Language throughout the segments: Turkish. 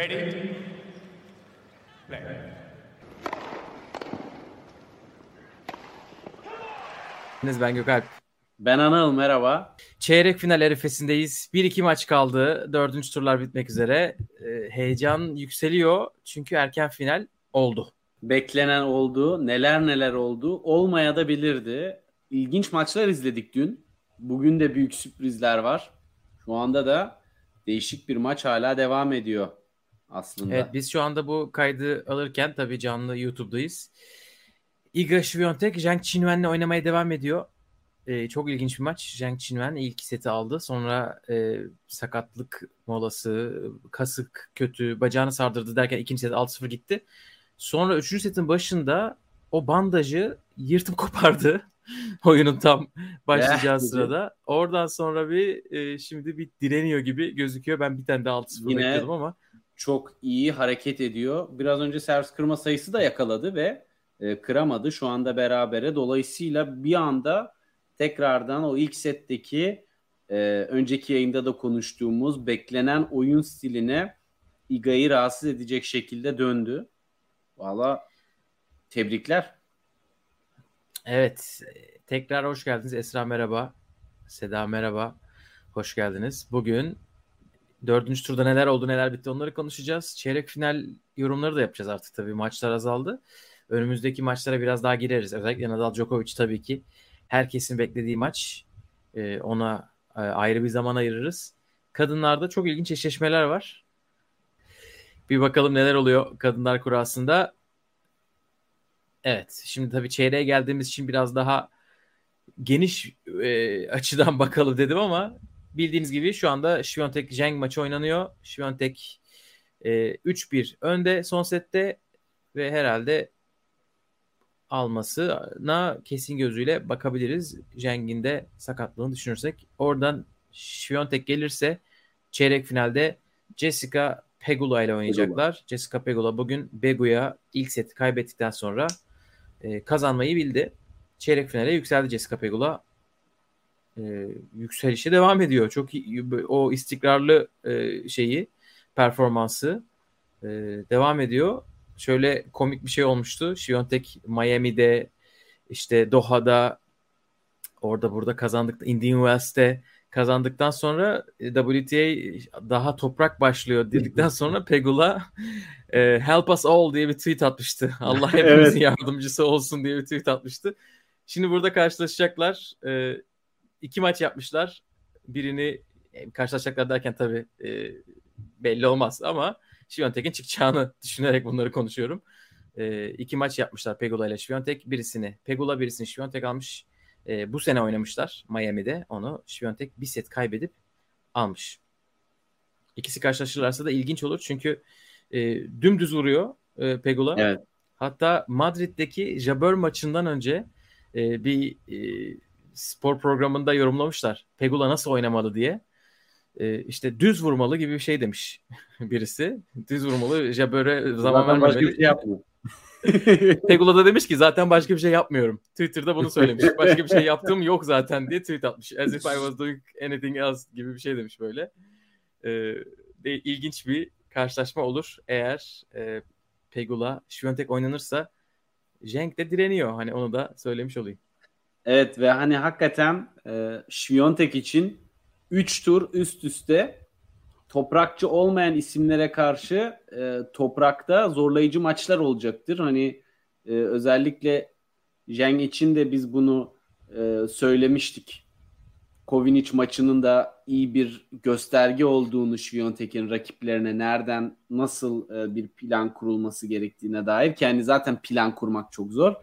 Ready? Play. Ben Gökalp. Ben Anıl, merhaba. Çeyrek final arifesindeyiz. 1-2 maç kaldı. 4. turlar bitmek üzere. Heyecan yükseliyor. Çünkü erken final oldu. Beklenen oldu. Neler neler oldu. Olmaya da bilirdi. İlginç maçlar izledik dün. Bugün de büyük sürprizler var. Şu anda da değişik bir maç hala devam ediyor aslında. Evet, biz şu anda bu kaydı alırken tabii canlı YouTube'dayız. Iga Świątek Zheng Qinwen'le oynamaya devam ediyor. Çok ilginç bir maç. Zheng Qinwen ilk seti aldı. Sonra sakatlık molası, kasık kötü, bacağını sardırdı derken ikinci set 6-0 gitti. Sonra üçüncü setin başında o bandajı yırtıp kopardı. Oyunun tam başlayacağı sırada. Oradan sonra şimdi bir direniyor gibi gözüküyor. Ben bir tane de 6-0 bekliyordum ama. Çok iyi hareket ediyor. Biraz önce servis kırma sayısı da yakaladı ve kıramadı. Şu anda berabere. Dolayısıyla bir anda tekrardan o ilk setteki önceki yayında da konuştuğumuz beklenen oyun stiline Iga'yı rahatsız edecek şekilde döndü. Valla tebrikler. Evet. Tekrar hoş geldiniz. Esra merhaba. Seda merhaba. Hoş geldiniz. Bugün 4. turda neler oldu, neler bitti onları konuşacağız. Çeyrek final yorumları da yapacağız artık tabii. Maçlar azaldı. Önümüzdeki maçlara biraz daha gireriz. Özellikle Nadal Djokovic tabii ki herkesin beklediği maç. Ona ayrı bir zaman ayırırız. Kadınlarda çok ilginç eşleşmeler var. Bir bakalım neler oluyor kadınlar kurasında. Evet, şimdi tabii çeyreğe geldiğimiz için biraz daha geniş açıdan bakalım dedim ama bildiğiniz gibi şu anda Świątek Zheng maçı oynanıyor. Świątek 3-1 önde son sette ve herhalde almasına kesin gözüyle bakabiliriz. Zheng'in de sakatlığını düşünürsek. Oradan Świątek gelirse çeyrek finalde Jessica Pegula ile oynayacaklar. Pegula. Jessica Pegula bugün Begu'ya ilk seti kaybettikten sonra kazanmayı bildi. Çeyrek finale yükseldi Jessica Pegula. Yükselişe devam ediyor. Çok iyi, o istikrarlı performansı devam ediyor. Şöyle komik bir şey olmuştu. Świątek Miami'de, işte Doha'da, orada burada kazandık. Indian Wells'te kazandıktan sonra WTA daha toprak başlıyor dedikten sonra Pegula help us all diye bir tweet atmıştı. Allah hepimizin yardımcısı olsun diye bir tweet atmıştı. Şimdi burada karşılaşacaklar. 2 maç yapmışlar. Birini karşılaşacaklar derken tabii belli olmaz ama Świątek'in çıkacağını düşünerek bunları konuşuyorum. 2 maç yapmışlar Pegula ile Świątek. Birisini Pegula, birisini Świątek almış. Bu sene oynamışlar Miami'de. Onu Świątek bir set kaybedip almış. İkisi karşılaşırlarsa da ilginç olur. Çünkü dümdüz vuruyor Pegula. Evet. Hatta Madrid'deki Jabeur maçından önce bir spor programında yorumlamışlar. Pegula nasıl oynamalı diye. İşte düz vurmalı gibi bir şey demiş birisi. Düz vurmalı, Jabeur'e zaman vermemeli. Başka bir şey yapmıyor. Pegula da demiş ki zaten başka bir şey yapmıyorum. Twitter'da bunu söylemiş. Başka bir şey yaptığım yok zaten diye tweet atmış. As if I was doing anything else gibi bir şey demiş böyle. İlginç bir karşılaşma olur. Eğer Pegula Świątek oynanırsa Zheng de direniyor. Hani onu da söylemiş olayım. Evet ve hani hakikaten Świątek için 3 tur üst üste toprakçı olmayan isimlere karşı toprakta zorlayıcı maçlar olacaktır. Hani özellikle Zheng için de biz bunu söylemiştik. Kovinic maçının da iyi bir gösterge olduğunu Świątek'in rakiplerine nereden nasıl bir plan kurulması gerektiğine dair. Ki hani zaten plan kurmak çok zor.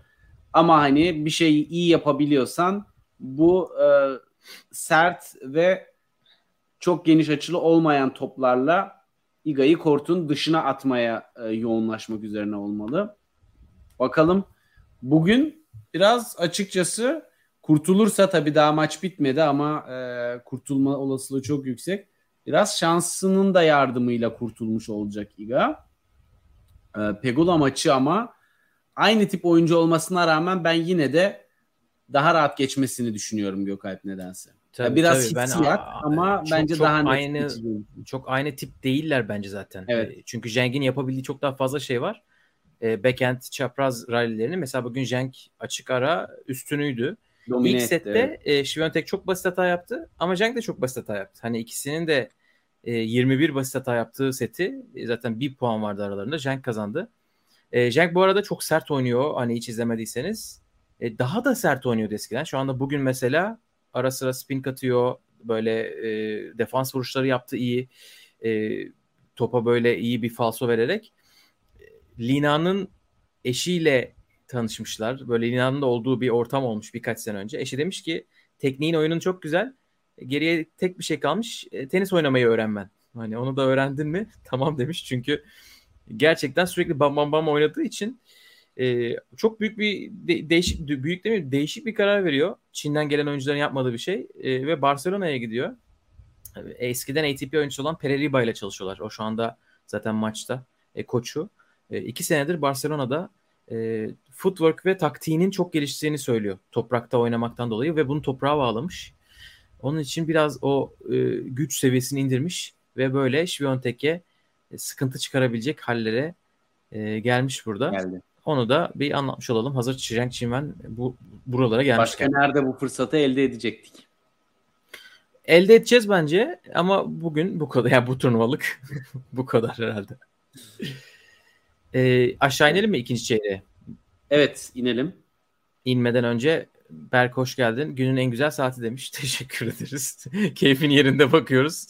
Ama hani bir şeyi iyi yapabiliyorsan bu sert ve çok geniş açılı olmayan toplarla Iga'yı kortun dışına atmaya yoğunlaşmak üzerine olmalı. Bakalım bugün biraz açıkçası kurtulursa tabii daha maç bitmedi ama kurtulma olasılığı çok yüksek. Biraz şansının da yardımıyla kurtulmuş olacak Iga. Pegula maçı ama aynı tip oyuncu olmasına rağmen ben yine de daha rahat geçmesini düşünüyorum Gökalp nedense. Tabii, biraz hissiyat ama çok, bence çok daha aynı, çok aynı tip değiller bence zaten. Evet. Çünkü Zheng'in yapabildiği çok daha fazla şey var. Backhand çapraz rallilerini mesela bugün Zheng açık ara üstünüydü. Domine. İlk sette Świątek çok basit hata yaptı ama Zheng de çok basit hata yaptı. Hani ikisinin de 21 basit hata yaptığı seti zaten bir puan vardı aralarında. Zheng kazandı. Zheng bu arada çok sert oynuyor. Hani hiç izlemediyseniz. Daha da sert oynuyordu eskiden. Şu anda bugün mesela ara sıra spin katıyor. Böyle defans vuruşları yaptı iyi. Topa böyle iyi bir falso vererek. Lina'nın eşiyle tanışmışlar. Böyle Lina'nın da olduğu bir ortam olmuş birkaç sene önce. Eşi demiş ki tekniğin, oyunun çok güzel. Geriye tek bir şey kalmış. Tenis oynamayı öğrenmen. Hani onu da öğrendin mi? Tamam demiş. Çünkü gerçekten sürekli bam bam bam oynadığı için çok büyük bir değişik bir karar veriyor. Çin'den gelen oyuncuların yapmadığı bir şey. Ve Barcelona'ya gidiyor. Eskiden ATP oyuncusu olan Pereira ile çalışıyorlar. O şu anda zaten maçta koçu. 2 senedir Barcelona'da footwork ve taktiğinin çok geliştiğini söylüyor. Toprakta oynamaktan dolayı ve bunu toprağa bağlamış. Onun için biraz o güç seviyesini indirmiş ve böyle Świątek'e sıkıntı çıkarabilecek hallere gelmiş burada. Geldi. Onu da bir anlatmış olalım. Hazır Zheng Qinwen bu buralara gelmişken. Başka nerede bu fırsatı elde edecektik? Elde edeceğiz bence ama bugün bu kadar. Yani bu turnuvalık bu kadar herhalde. Aşağı inelim mi ikinci çeyreğe? Evet, inelim. İnmeden önce Berk hoş geldin. Günün en güzel saati demiş. Teşekkür ederiz. Keyfin yerinde bakıyoruz.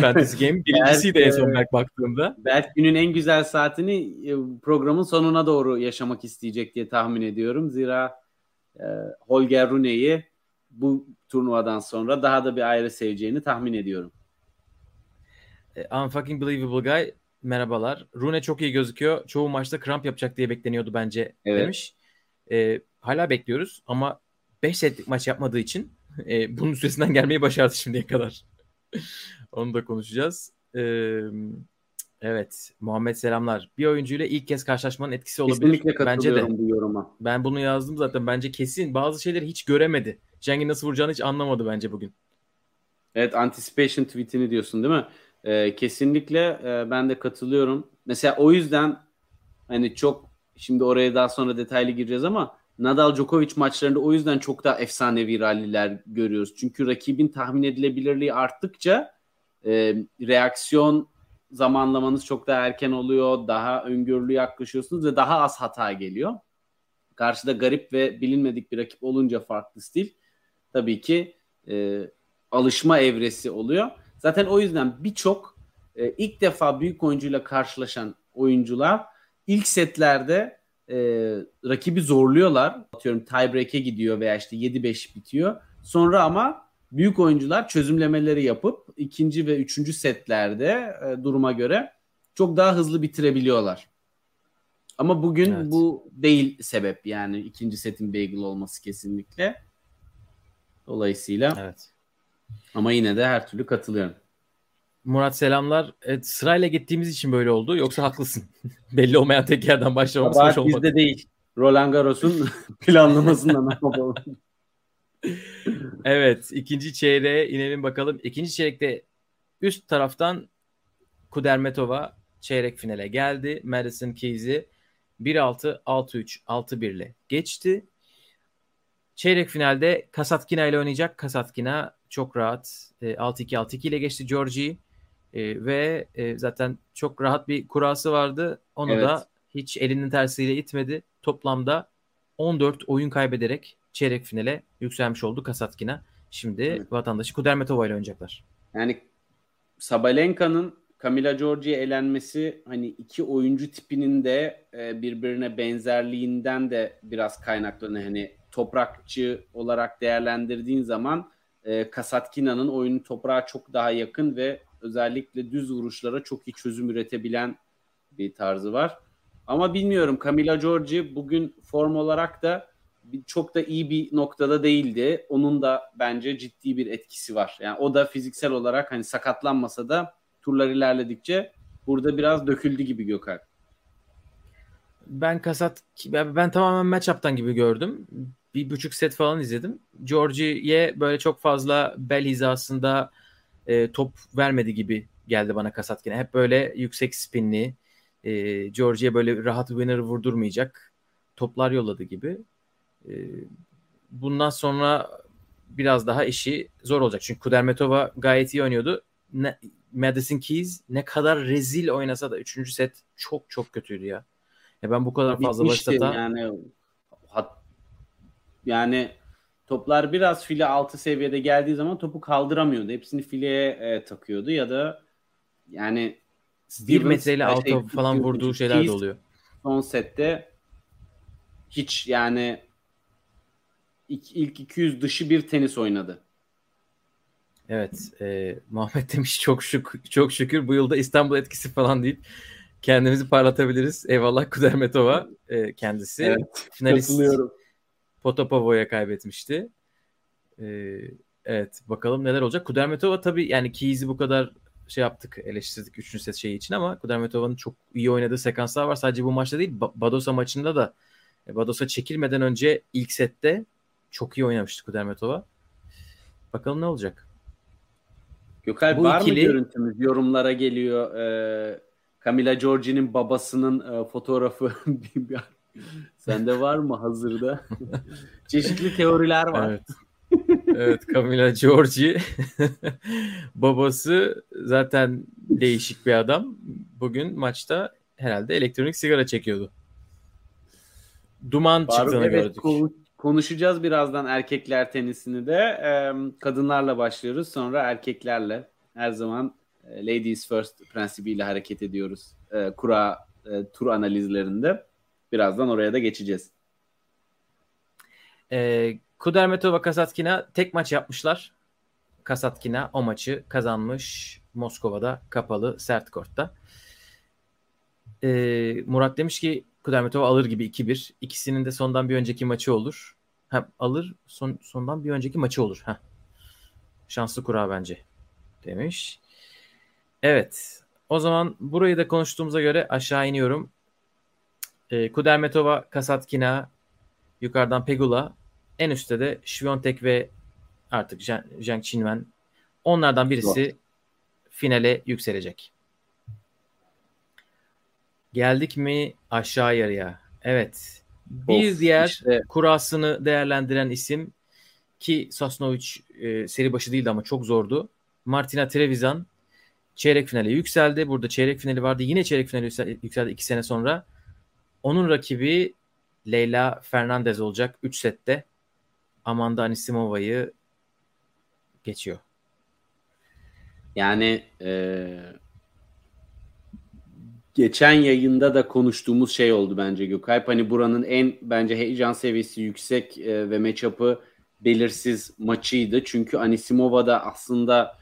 Fantasy Game birincisiydi en son Berk baktığımda. Berk günün en güzel saatini programın sonuna doğru yaşamak isteyecek diye tahmin ediyorum. Zira Holger Rune'yi bu turnuvadan sonra daha da bir ayrı seveceğini tahmin ediyorum. Unfucking believable guy. Merhabalar. Rune çok iyi gözüküyor. Çoğu maçta kramp yapacak diye bekleniyordu bence demiş. Hala bekliyoruz ama 5 setlik maç yapmadığı için bunun üstesinden gelmeyi başardı şimdiye kadar. Onu da konuşacağız. Evet. Muhammed selamlar. Bir oyuncuyla ilk kez karşılaşmanın etkisi olabilir. Kesinlikle katılıyorum bence de, bu yoruma. Ben bunu yazdım zaten. Bence kesin. Bazı şeyleri hiç göremedi. Zheng'in nasıl vuracağını hiç anlamadı bence bugün. Evet. Anticipation tweetini diyorsun değil mi? Kesinlikle ben de katılıyorum. Mesela o yüzden hani çok, şimdi oraya daha sonra detaylı gireceğiz ama Nadal Djokovic maçlarında o yüzden çok daha efsanevi ralliler görüyoruz. Çünkü rakibin tahmin edilebilirliği arttıkça reaksiyon zamanlamanız çok daha erken oluyor. Daha öngörülü yaklaşıyorsunuz ve daha az hata geliyor. Karşıda garip ve bilinmedik bir rakip olunca farklı stil. Tabii ki alışma evresi oluyor. Zaten o yüzden birçok ilk defa büyük oyuncuyla karşılaşan oyuncular ilk setlerde rakibi zorluyorlar. Atıyorum tiebreak'e gidiyor veya işte 7-5 bitiyor. Sonra ama büyük oyuncular çözümlemeleri yapıp ikinci ve üçüncü setlerde duruma göre çok daha hızlı bitirebiliyorlar. Ama bugün evet, bu değil sebep. Yani ikinci setin bagel olması kesinlikle. Dolayısıyla... Evet. Ama yine de her türlü katılıyorum. Murat selamlar. Evet, sırayla gittiğimiz için böyle oldu. Yoksa haklısın. Belli olmayan tek yerden başlamamız hoş olmadı. Bizde değil. Roland Garros'un planlamasından yapalım. Evet. ikinci çeyreğe inelim bakalım. İkinci çeyrekte üst taraftan Kudermetova çeyrek finale geldi. Madison Keys'i 1-6, 6-3, 6-1 ile geçti. Çeyrek finalde Kasatkina ile oynayacak. Kasatkina çok rahat 6-2, 6-2 ile geçti Giorgi'yi ve zaten çok rahat bir kurası vardı. Onu da hiç elinin tersiyle itmedi. Toplamda 14 oyun kaybederek çeyrek finale yükselmiş oldu Kasatkina. Şimdi vatandaşı Kudermetova ile oynayacaklar. Yani Sabalenka'nın Camila Giorgi'ye elenmesi hani iki oyuncu tipinin de birbirine benzerliğinden de biraz kaynaklanıyor. Hani toprakçı olarak değerlendirdiğin zaman Kasatkina'nın oyunu toprağa çok daha yakın ve özellikle düz vuruşlara çok iyi çözüm üretebilen bir tarzı var. Ama bilmiyorum, Camila Giorgi bugün form olarak da çok da iyi bir noktada değildi. Onun da bence ciddi bir etkisi var. Yani o da fiziksel olarak hani sakatlanmasa da turlar ilerledikçe burada biraz döküldü gibi Gökhan. Ben tamamen match-up'tan gibi gördüm. bir buçuk set falan izledim. Giorgi'ye böyle çok fazla bel hizasında top vermedi gibi geldi bana Kasatkina. Hep böyle yüksek spinli, Giorgi'ye böyle rahat winner vurdurmayacak toplar yolladı gibi. Bundan sonra biraz daha işi zor olacak. Çünkü Kudermetova gayet iyi oynuyordu. Madison Keys ne kadar rezil oynasa da 3. set çok çok kötüydü ya. Ben bu kadar fazla başlata... Yani toplar biraz file altı seviyede geldiği zaman topu kaldıramıyordu. Hepsini fileye takıyordu ya da yani... bir metreyle altı falan vurduğu şeyler Keys de oluyor. Son sette hiç yani... ilk 200 dışı bir tenis oynadı. Evet. Muhammed demiş çok şükür bu yılda İstanbul etkisi falan deyip kendimizi parlatabiliriz. Eyvallah Kudermetova kendisi. Evet, finalist Potapova'ya kaybetmişti. Evet. Bakalım neler olacak. Kudermetova tabii yani Keys'i bu kadar şey yaptık, eleştirdik 3. set şeyi için ama Kudermetova'nın çok iyi oynadığı sekanslar var. Sadece bu maçta değil. Badosa maçında da Badosa çekilmeden önce ilk sette çok iyi oynamıştı Kudermetova. Bakalım ne olacak? Gökhan var ikili... mı görüntümüz? Yorumlara geliyor. Camila Giorgi'nin babasının fotoğrafı. Sende var mı hazırda? Çeşitli teoriler var. Evet, evet Camila Giorgi. Babası zaten değişik bir adam. Bugün maçta herhalde elektronik sigara çekiyordu. Duman çıktığını gördük. Konuşacağız birazdan erkekler tenisini de. Kadınlarla başlıyoruz. Sonra erkeklerle her zaman ladies first prensibiyle hareket ediyoruz. Tur analizlerinde. Birazdan oraya da geçeceğiz. Kudermetova Kasatkina tek maç yapmışlar. Kasatkina o maçı kazanmış. Moskova'da kapalı sert kortta. Murat demiş ki Kudermetova alır gibi 2-1. İkisinin de sondan bir önceki maçı olur. Ha, alır sondan bir önceki maçı olur. Ha. Şanslı kura bence demiş. Evet. O zaman burayı da konuştuğumuza göre aşağı iniyorum. Kudermetova, Kasatkina, yukarıdan Pegula, en üstte de Świątek ve artık Zheng Qinwen. Onlardan birisi finale yükselecek. Geldik mi aşağı yarıya? Evet. Bir diğer işte kurasını değerlendiren isim ki Sosnovic seri başı değildi ama çok zordu. Martina Trevisan çeyrek finale yükseldi. Burada çeyrek finali vardı. Yine çeyrek finale yükseldi 2 sene sonra. Onun rakibi Leylah Fernandez olacak 3 sette. Amanda Anisimova'yı geçiyor. Yani geçen yayında da konuştuğumuz şey oldu bence Gökalp. Hani buranın en bence heyecan seviyesi yüksek ve matchup'ı belirsiz maçıydı. Çünkü Anisimova da aslında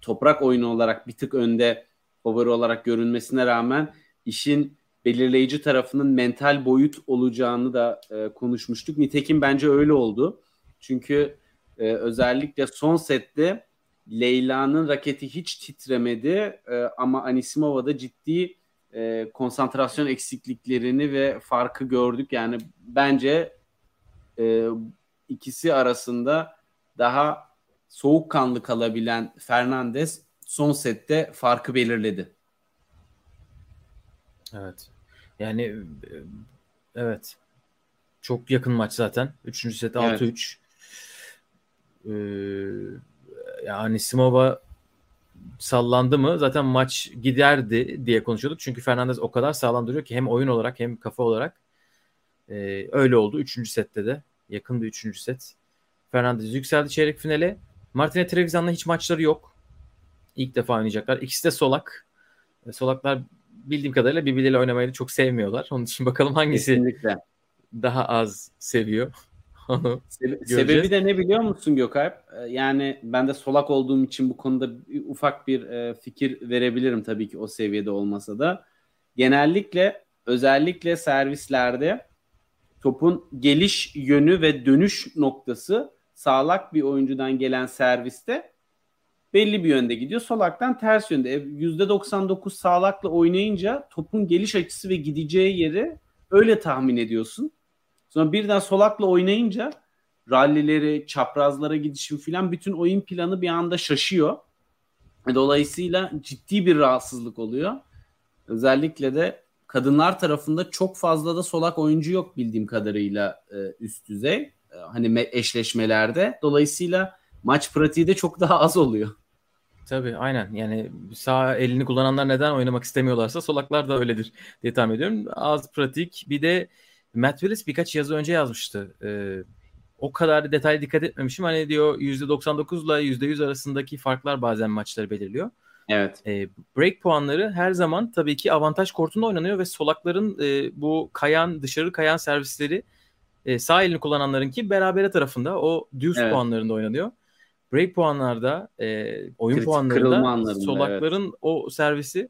toprak oyunu olarak bir tık önde favori olarak görünmesine rağmen işin belirleyici tarafının mental boyut olacağını da konuşmuştuk. Nitekim bence öyle oldu. Çünkü özellikle son sette Leyla'nın raketi hiç titremedi ama Anisimova da ciddi konsantrasyon eksikliklerini ve farkı gördük. Yani bence ikisi arasında daha soğukkanlı kalabilen Fernandez son sette farkı belirledi. Evet. Yani evet. Çok yakın maç zaten. 3. set 6-3. Evet. Yani Simova sallandı mı zaten maç giderdi diye konuşuyorduk. Çünkü Fernandez o kadar sağlam duruyor ki hem oyun olarak hem kafa olarak öyle oldu. 3. sette de yakın bir 3. set. Fernandez yükseldi çeyrek finale. Martina Trevisan'la hiç maçları yok. İlk defa oynayacaklar. İkisi de solak. Solaklar bildiğim kadarıyla birbirleriyle oynamayı çok sevmiyorlar. Onun için bakalım hangisi kesinlikle daha az seviyor. Sebebi de ne biliyor musun Gökalp? Yani ben de solak olduğum için bu konuda ufak bir fikir verebilirim tabii ki o seviyede olmasa da. Genellikle özellikle servislerde topun geliş yönü ve dönüş noktası sağlak bir oyuncudan gelen serviste belli bir yönde gidiyor. Solaktan ters yönde. %99 sağlakla oynayınca topun geliş açısı ve gideceği yeri öyle tahmin ediyorsun. Sonra birden solakla oynayınca rallileri, çaprazlara gidişim filan bütün oyun planı bir anda şaşıyor. Dolayısıyla ciddi bir rahatsızlık oluyor. Özellikle de kadınlar tarafında çok fazla da solak oyuncu yok bildiğim kadarıyla üst düzey. Hani eşleşmelerde. Dolayısıyla maç pratiği de çok daha az oluyor. Tabii aynen. Yani sağ elini kullananlar neden oynamak istemiyorlarsa solaklar da öyledir diye tahmin ediyorum. Az pratik. Bir de Matt Willis birkaç yazı önce yazmıştı. O kadar detaylı dikkat etmemişim. Hani diyor %99'la %100 arasındaki farklar bazen maçları belirliyor. Evet. Break puanları her zaman tabii ki avantaj kortunda oynanıyor ve solakların bu kayan, dışarı kayan servisleri sağ elini kullananlarınki berabere tarafında o deuce evet. puanlarında oynanıyor. Break puanlarda, oyun kritik puanlarında solakların evet. o servisi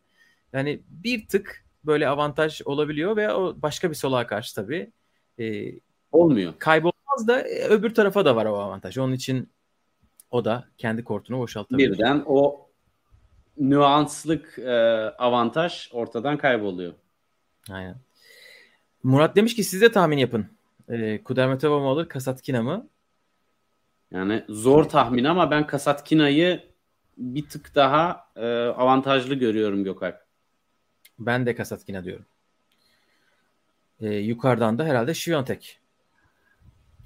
yani bir tık böyle avantaj olabiliyor ve o başka bir solağa karşı tabii olmuyor. Kaybolmaz da öbür tarafa da var o avantaj. Onun için o da kendi kortunu boşaltabilir. Birden o nüanslık avantaj ortadan kayboluyor. Aynen. Murat demiş ki siz de tahmin yapın. Kudermetova mı olur, Kasatkina mı? Yani zor tahmin ama ben Kasatkina'yı bir tık daha avantajlı görüyorum Gökalp. Ben de Kasatkina diyorum. Yukarıdan da herhalde Świątek.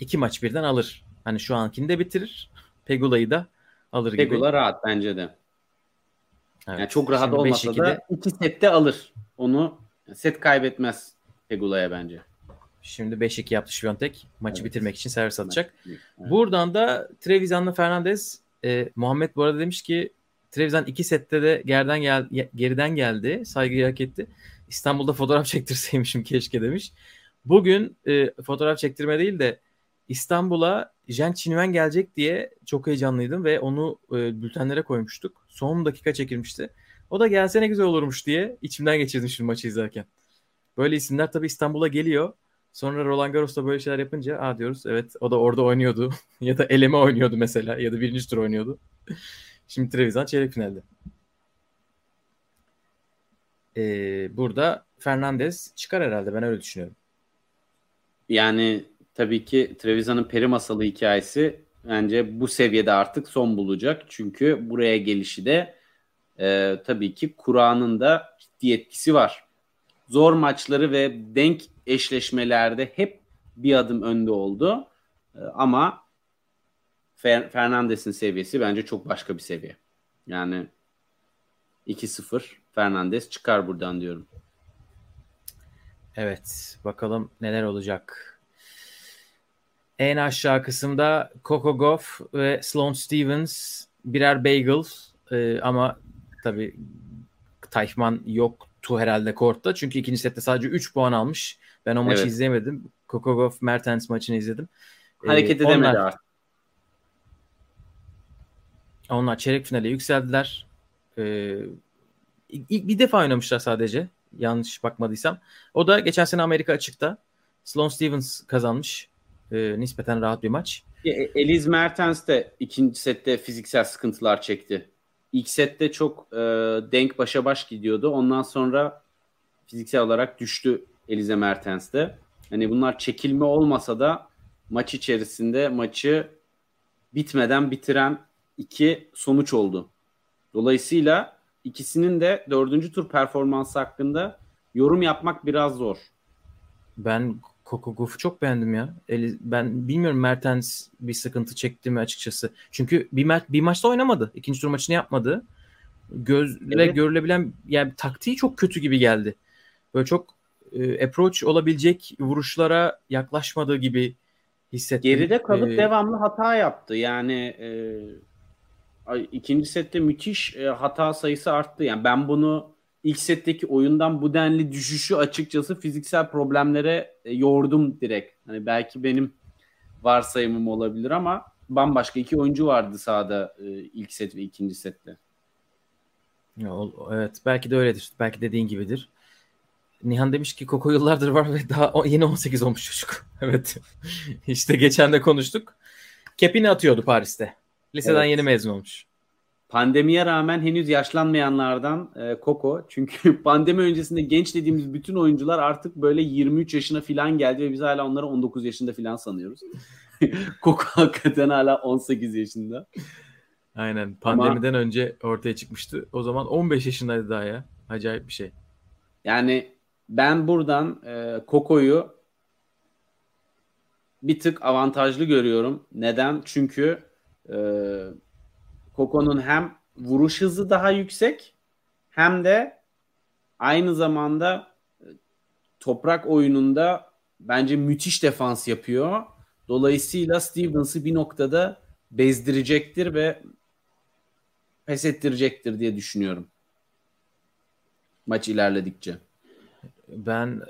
2 maç birden alır. Hani şu ankini de bitirir. Pegula'yı da alır Pegula gibi. Pegula rahat bence de. Evet. Yani çok rahat olmasa 5-2'de... da 2 sette alır. Onu set kaybetmez Pegula'ya bence. Şimdi 5-2 yaptı Świątek. Maçı evet. bitirmek için servis atacak. Evet. Buradan da Trevisan'la Fernandez. Muhammed bu arada demiş ki Trevisan 2 sette de geriden geldi. Saygıyı hak etti. İstanbul'da fotoğraf çektirseymişim keşke demiş. Bugün fotoğraf çektirme değil de İstanbul'a Zheng Qinwen gelecek diye çok heyecanlıydım ve onu bültenlere koymuştuk. Son dakika çekilmişti. O da gelse ne güzel olurmuş diye içimden geçirdim şu maçı izlerken. Böyle isimler tabii İstanbul'a geliyor. Sonra Roland Garros'ta böyle şeyler yapınca diyoruz evet o da orada oynuyordu ya da eleme oynuyordu mesela ya da birinci tur oynuyordu. Şimdi Trevisan çeyrek finalde. Burada Fernandez çıkar herhalde ben öyle düşünüyorum. Yani tabii ki Trevisan'ın peri masalı hikayesi bence bu seviyede artık son bulacak. Çünkü buraya gelişi de tabii ki Kur'an'ın da ciddi etkisi var. Zor maçları ve denk eşleşmelerde hep bir adım önde oldu. Ama Fernandez'in seviyesi bence çok başka bir seviye. Yani 2-0 Fernandez çıkar buradan diyorum. Evet. Bakalım neler olacak. En aşağı kısımda Coco Gauff ve Sloane Stephens birer bagel ama tabii Teichmann yoktu herhalde kortta. Çünkü ikinci sette sadece 3 puan almış. Ben o maçı evet. izleyemedim. Coco Gauff Mertens maçını izledim. Hareket edemedi artık. Onlar çeyrek finale yükseldiler. Bir defa oynamışlar sadece. Yanlış bakmadıysam. O da geçen sene Amerika açıkta. Sloane Stephens kazanmış. Nispeten rahat bir maç. Elise Mertens de ikinci sette fiziksel sıkıntılar çekti. İlk sette çok denk başa baş gidiyordu. Ondan sonra fiziksel olarak düştü Elise Mertens de. Hani bunlar çekilme olmasa da maç içerisinde maçı bitmeden bitiren 2 sonuç oldu. Dolayısıyla ikisinin de 4. tur performansı hakkında yorum yapmak biraz zor. Ben Coco Gauff'u çok beğendim ya. Ben bilmiyorum Mertens bir sıkıntı çekti mi açıkçası. Çünkü bir maçta oynamadı. İkinci tur maçını yapmadı. Gözle evet. görülebilen yani taktiği çok kötü gibi geldi. Böyle çok approach olabilecek vuruşlara yaklaşmadığı gibi hissettim. Geride kalıp devamlı hata yaptı. Yani ikinci sette müthiş hata sayısı arttı. Yani ben bunu İlk setteki oyundan bu denli düşüşü açıkçası fiziksel problemlere yordum direkt. Hani belki benim varsayımım olabilir ama bambaşka 2 oyuncu vardı sahada ilk set ve ikinci sette. Evet belki de öyledir. Belki dediğin gibidir. Nihan demiş ki Coco yıllardır var ve daha yeni 18 olmuş çocuk. Evet. İşte geçen de konuştuk. Kepini atıyordu Paris'te. Liseden evet. yeni mezun olmuş. Pandemiye rağmen henüz yaşlanmayanlardan Coco. Çünkü pandemi öncesinde genç dediğimiz bütün oyuncular artık böyle 23 yaşına filan geldi ve biz hala onları 19 yaşında filan sanıyoruz. Coco hakikaten hala 18 yaşında. Aynen. Pandemiden önce ortaya çıkmıştı. O zaman 15 yaşındaydı daha ya. Acayip bir şey. Yani ben buradan Coco'yu bir tık avantajlı görüyorum. Neden? Çünkü Coco'nun hem vuruş hızı daha yüksek hem de aynı zamanda toprak oyununda bence müthiş defans yapıyor. Dolayısıyla Stevens'ı bir noktada bezdirecektir ve pes ettirecektir diye düşünüyorum. Maç ilerledikçe. Ben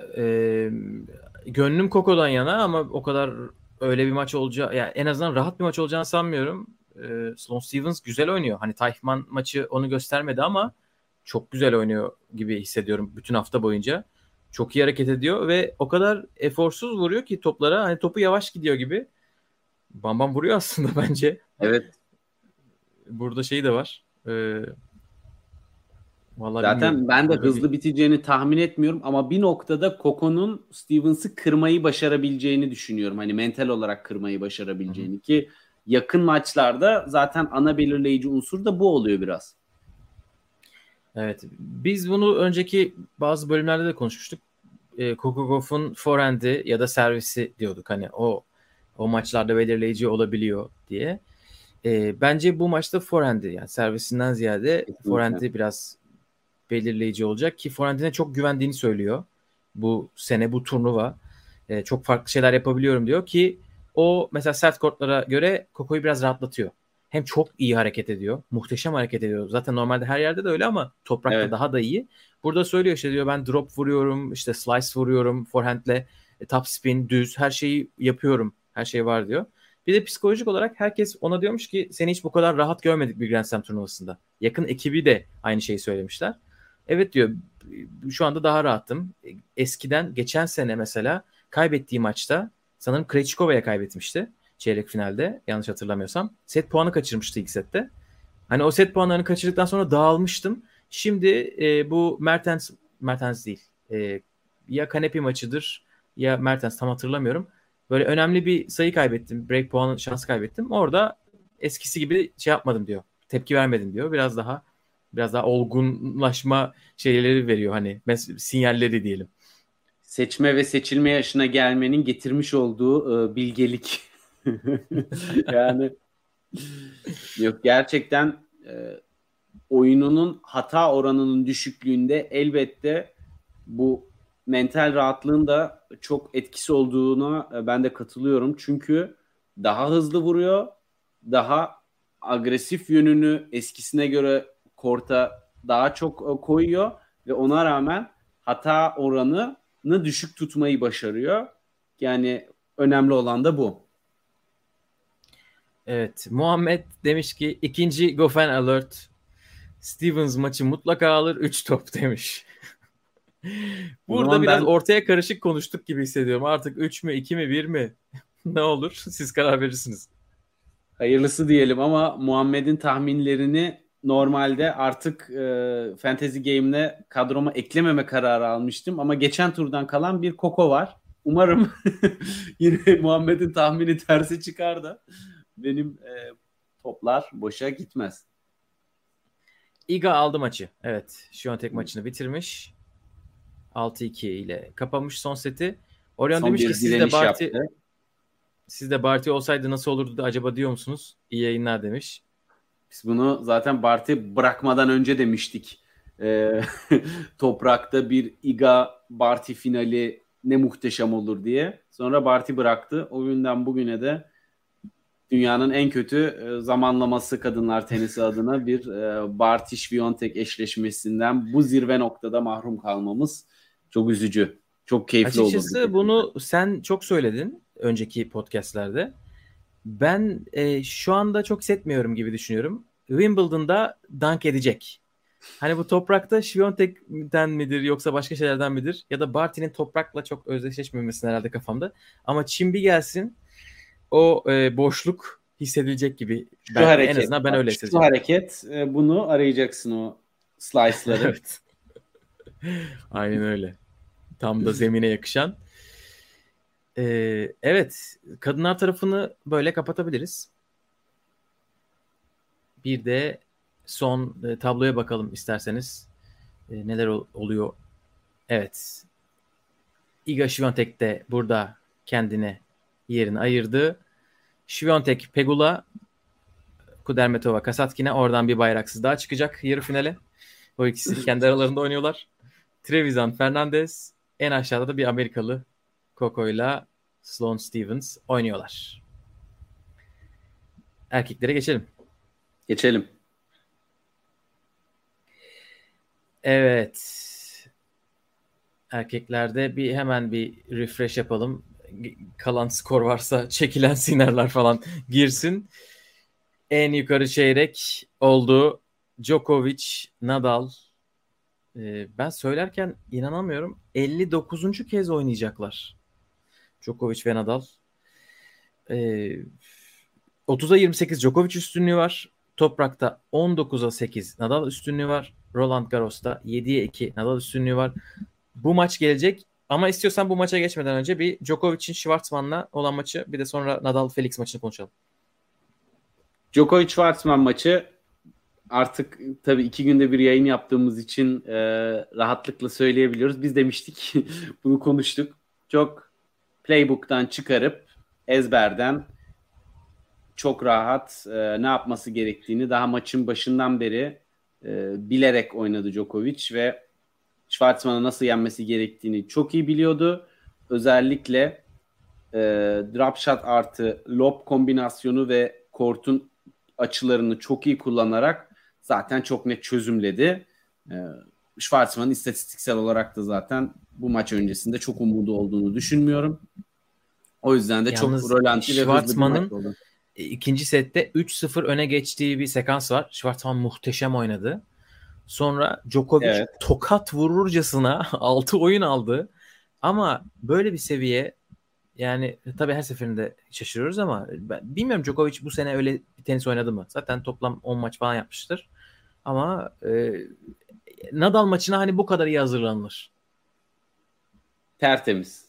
gönlüm Coco'dan yana ama o kadar öyle bir maç olacağı, yani en azından rahat bir maç olacağını sanmıyorum. Sloane Stephens güzel oynuyor. Hani Tayfman maçı onu göstermedi ama çok güzel oynuyor gibi hissediyorum bütün hafta boyunca. Çok iyi hareket ediyor ve o kadar eforsuz vuruyor ki toplara, hani topu yavaş gidiyor gibi. Bam bam vuruyor aslında bence. Evet. Burada şey de var. Vallahi zaten ben de hızlı biteceğini tahmin etmiyorum ama bir noktada Coco'nun Stevens'ı kırmayı başarabileceğini düşünüyorum. Hani mental olarak kırmayı başarabileceğini. Hı-hı. Ki yakın maçlarda zaten ana belirleyici unsur da bu oluyor biraz. Evet. Biz bunu önceki bazı bölümlerde de konuşmuştuk. Coco Gauff'un forehand'i ya da servisi diyorduk. Hani o maçlarda belirleyici olabiliyor diye. Bence bu maçta forehand'i, yani servisinden ziyade kesinlikle forehand'i biraz belirleyici olacak ki forehand'ine çok güvendiğini söylüyor. Bu sene bu turnuva çok farklı şeyler yapabiliyorum diyor ki o mesela sert kortlara göre Coco'yu biraz rahatlatıyor. Hem çok iyi hareket ediyor. Muhteşem hareket ediyor. Zaten normalde her yerde de öyle ama toprakta evet, daha da iyi. Burada söylüyor işte, diyor ben drop vuruyorum, işte slice vuruyorum forehand'le, top spin, düz, her şeyi yapıyorum. Her şey var diyor. Bir de psikolojik olarak herkes ona diyormuş ki seni hiç bu kadar rahat görmedik bir Grand Slam turnuvasında. Yakın ekibi de aynı şeyi söylemişler. Evet diyor, şu anda daha rahatım. Eskiden geçen sene mesela kaybettiği maçta sanırım Krejcikova'ya kaybetmişti çeyrek finalde yanlış hatırlamıyorsam. Set puanı kaçırmıştı ilk sette. Hani o set puanlarını kaçırdıktan sonra dağılmıştım. Şimdi bu Mertens değil. Ya Kanepi maçıdır ya Mertens, tam hatırlamıyorum. Böyle önemli bir sayı kaybettim. Break puanı, şans kaybettim. Orada eskisi gibi şey yapmadım diyor. Tepki vermedim diyor. Biraz daha olgunlaşma şeyleri veriyor. Hani sinyalleri diyelim. Seçme ve seçilme yaşına gelmenin getirmiş olduğu bilgelik. Yani yok, gerçekten oyununun hata oranının düşüklüğünde elbette bu mental rahatlığın da çok etkisi olduğuna ben de katılıyorum. Çünkü daha hızlı vuruyor, daha agresif yönünü eskisine göre korta daha çok koyuyor ve ona rağmen hata oranını düşük tutmayı başarıyor. Yani önemli olan da bu. Evet, Muhammed demiş ki ikinci Goffin alert, Stevens maçı mutlaka alır 3 top demiş. Burada ondan biraz ortaya karışık konuştuk gibi hissediyorum. Artık 3 mü 2 mi 1 mi ne olur siz karar verirsiniz. Hayırlısı diyelim ama Muhammed'in tahminlerini normalde artık Fantasy Game'le kadroma eklememe kararı almıştım. Ama geçen turdan kalan bir Coco var. Umarım yine Muhammed'in tahmini tersi çıkar da benim toplar boşa gitmez. Iga aldı maçı. Evet, Świątek maçını bitirmiş. 6-2 ile kapamış son seti. Orion son demiş ki siz de Barty olsaydı nasıl olurdu da acaba diyor musunuz? İyi yayınlar demiş. Biz bunu zaten Barty bırakmadan önce demiştik. Toprakta bir Iga Barty finali ne muhteşem olur diye. Sonra Barty bıraktı. O günden bugüne de dünyanın en kötü zamanlaması kadınlar tenisi adına bir Barty Świątek eşleşmesinden bu zirve noktada mahrum kalmamız çok üzücü. Çok keyifli açıkçası olurdu. Açıkçası bunu sen çok söyledin önceki podcastlerde. Ben şu anda çok hissetmiyorum gibi düşünüyorum. Wimbledon'da dunk edecek. Hani bu toprakta Świątek'den midir yoksa başka şeylerden midir? Ya da Barty'nin toprakla çok özdeşleşmemesi herhalde kafamda. Ama Çin bir gelsin, o boşluk hissedilecek gibi. En azından ben öyle hissedeceğim. Şu hareket, bunu arayacaksın o slice'ları. Evet. Aynen öyle. Tam da zemine yakışan. Evet, kadınlar tarafını böyle kapatabiliriz. Bir de son tabloya bakalım isterseniz. Neler oluyor? Evet. Iga Świątek de burada kendine yerini ayırdı. Świątek, Pegula, Kudermetova, Kasatkina. Oradan bir bayraksız daha çıkacak yarı finale. O ikisi kendi aralarında oynuyorlar. Trevisan, Fernandez. En aşağıda da bir Amerikalı Coco ile Sloane Stephens oynuyorlar. Erkeklere geçelim. Geçelim. Evet. Erkeklerde bir hemen bir refresh yapalım. Kalan skor varsa çekilen sinerler falan girsin. En yukarı çeyrek oldu. Djokovic, Nadal. Ben söylerken inanamıyorum. 59. kez oynayacaklar. Djokovic ve Nadal. 30'a 28 Djokovic üstünlüğü var. Toprak'ta 19'a 8 Nadal üstünlüğü var. Roland Garros'ta 7'ye 2 Nadal üstünlüğü var. Bu maç gelecek ama istiyorsan bu maça geçmeden önce bir Djokovic'in Schwarzman'la olan maçı, bir de sonra Nadal Felix maçını konuşalım. Djokovic Schwarzman maçı artık tabii iki günde bir yayın yaptığımız için rahatlıkla söyleyebiliyoruz. Biz demiştik, bunu konuştuk. Çok playbook'tan çıkarıp ezberden çok rahat ne yapması gerektiğini daha maçın başından beri bilerek oynadı Djokovic ve Schwarzman'a nasıl yenmesi gerektiğini çok iyi biliyordu. Özellikle drop shot artı lob kombinasyonu ve kortun açılarını çok iyi kullanarak zaten çok net çözümledi. Schwarzman'ın istatistiksel olarak da zaten bu maç öncesinde çok umudu olduğunu düşünmüyorum. O yüzden de yalnız çok rolanti ve hızlı bir maç oldu. İkinci sette 3-0 öne geçtiği bir sekans var. Schwarzman muhteşem oynadı. Sonra Djokovic tokat vururcasına 6 oyun aldı. Ama böyle bir seviye, yani tabii her seferinde şaşırıyoruz ama ben bilmiyorum, Djokovic bu sene öyle bir tenis oynadı mı? Zaten toplam 10 maç falan yapmıştır. Ama Nadal maçına hani bu kadar iyi hazırlanılır. Tertemiz.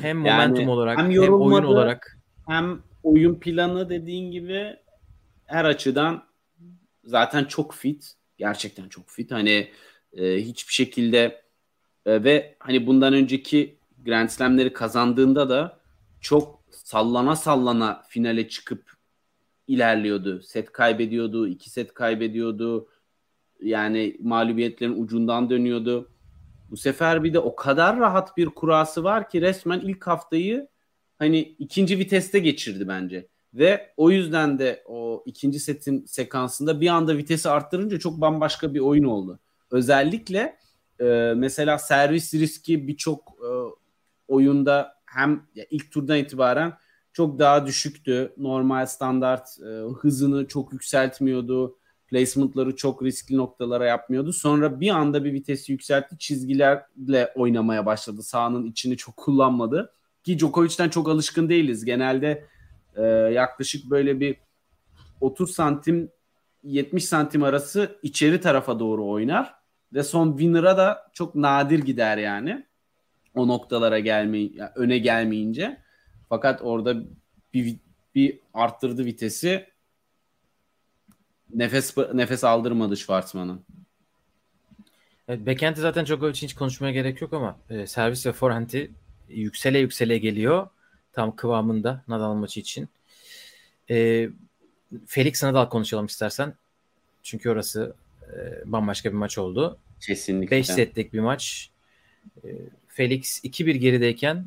Hem momentum olarak hem oyun olarak. Hem oyun planı, dediğin gibi her açıdan zaten çok fit. Gerçekten çok fit. Hani hiçbir şekilde ve hani bundan önceki Grand Slam'leri kazandığında da çok sallana sallana finale çıkıp ilerliyordu. Set kaybediyordu, 2 set kaybediyordu. Yani mağlubiyetlerin ucundan dönüyordu. Bu sefer bir de o kadar rahat bir kurası var ki resmen ilk haftayı hani ikinci viteste geçirdi bence. Ve o yüzden de o ikinci setin sekansında bir anda vitesi arttırınca çok bambaşka bir oyun oldu. Özellikle mesela servis riski birçok oyunda hem ilk turdan itibaren çok daha düşüktü. Normal standart hızını çok yükseltmiyordu. Placement'ları çok riskli noktalara yapmıyordu. Sonra bir anda bir vitesi yükseltti. Çizgilerle oynamaya başladı. Sahanın içini çok kullanmadı. Ki Djokovic'ten çok alışkın değiliz. Genelde yaklaşık böyle bir 30 santim 70 santim arası içeri tarafa doğru oynar ve son winner'a da çok nadir gider yani o noktalara öne gelmeyince. Fakat orada bir arttırdı vitesi, nefes aldırmadı Schwarzman'ın. Evet, backhand'i zaten Djokovic hiç konuşmaya gerek yok ama servis ve forehand'i yüksele yüksele geliyor. Tam kıvamında Nadal maçı için. Felix Nadal konuşalım istersen. Çünkü orası bambaşka bir maç oldu. Kesinlikle. 5 setlik bir maç. Felix 2-1 gerideyken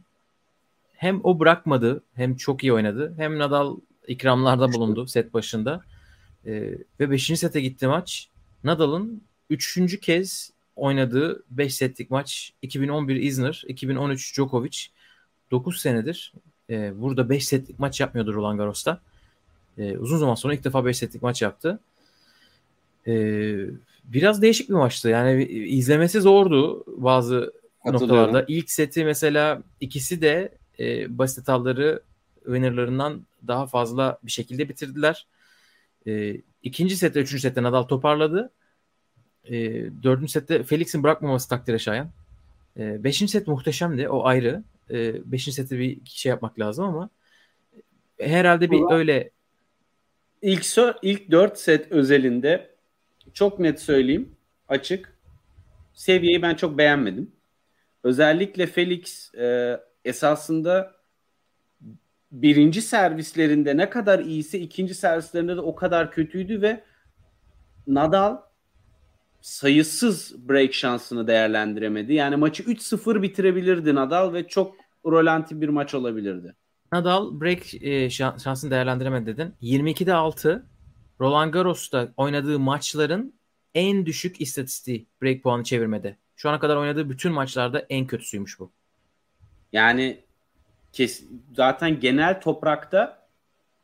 hem o bırakmadı, hem çok iyi oynadı. Hem Nadal ikramlarda bulundu set başında. Ve 5. sete gitti maç. Nadal'ın 3. kez oynadığı 5 setlik maç. 2011 İzmir, 2013 Djokovic. 9 senedir burada 5 setlik maç yapmıyordu Roland Garros'ta. Uzun zaman sonra ilk defa 5 setlik maç yaptı. Biraz değişik bir maçtı. Yani izlemesi zordu bazı noktalarda. İlk seti mesela ikisi de basit hataları winnerlarından daha fazla bir şekilde bitirdiler. İkinci sette, üçüncü sette Nadal toparladı. Dördüncü sette Felix'in bırakmaması takdire şayan. Beşinci set muhteşemdi. O ayrı. 5. sette bir şey yapmak lazım ama herhalde bir öyle. İlk 4 set özelinde çok net söyleyeyim, açık. Seviyeyi ben çok beğenmedim. Özellikle Felix esasında birinci servislerinde ne kadar iyiyse ikinci servislerinde de o kadar kötüydü ve Nadal sayısız break şansını değerlendiremedi. Yani maçı 3-0 bitirebilirdi Nadal ve çok rolanti bir maç olabilirdi. Nadal break şansını değerlendiremedi dedin. 22'de 6 Roland Garros'ta oynadığı maçların en düşük istatistiği break puanı çevirmede. Şu ana kadar oynadığı bütün maçlarda en kötüsüymüş bu. Yani zaten genel toprakta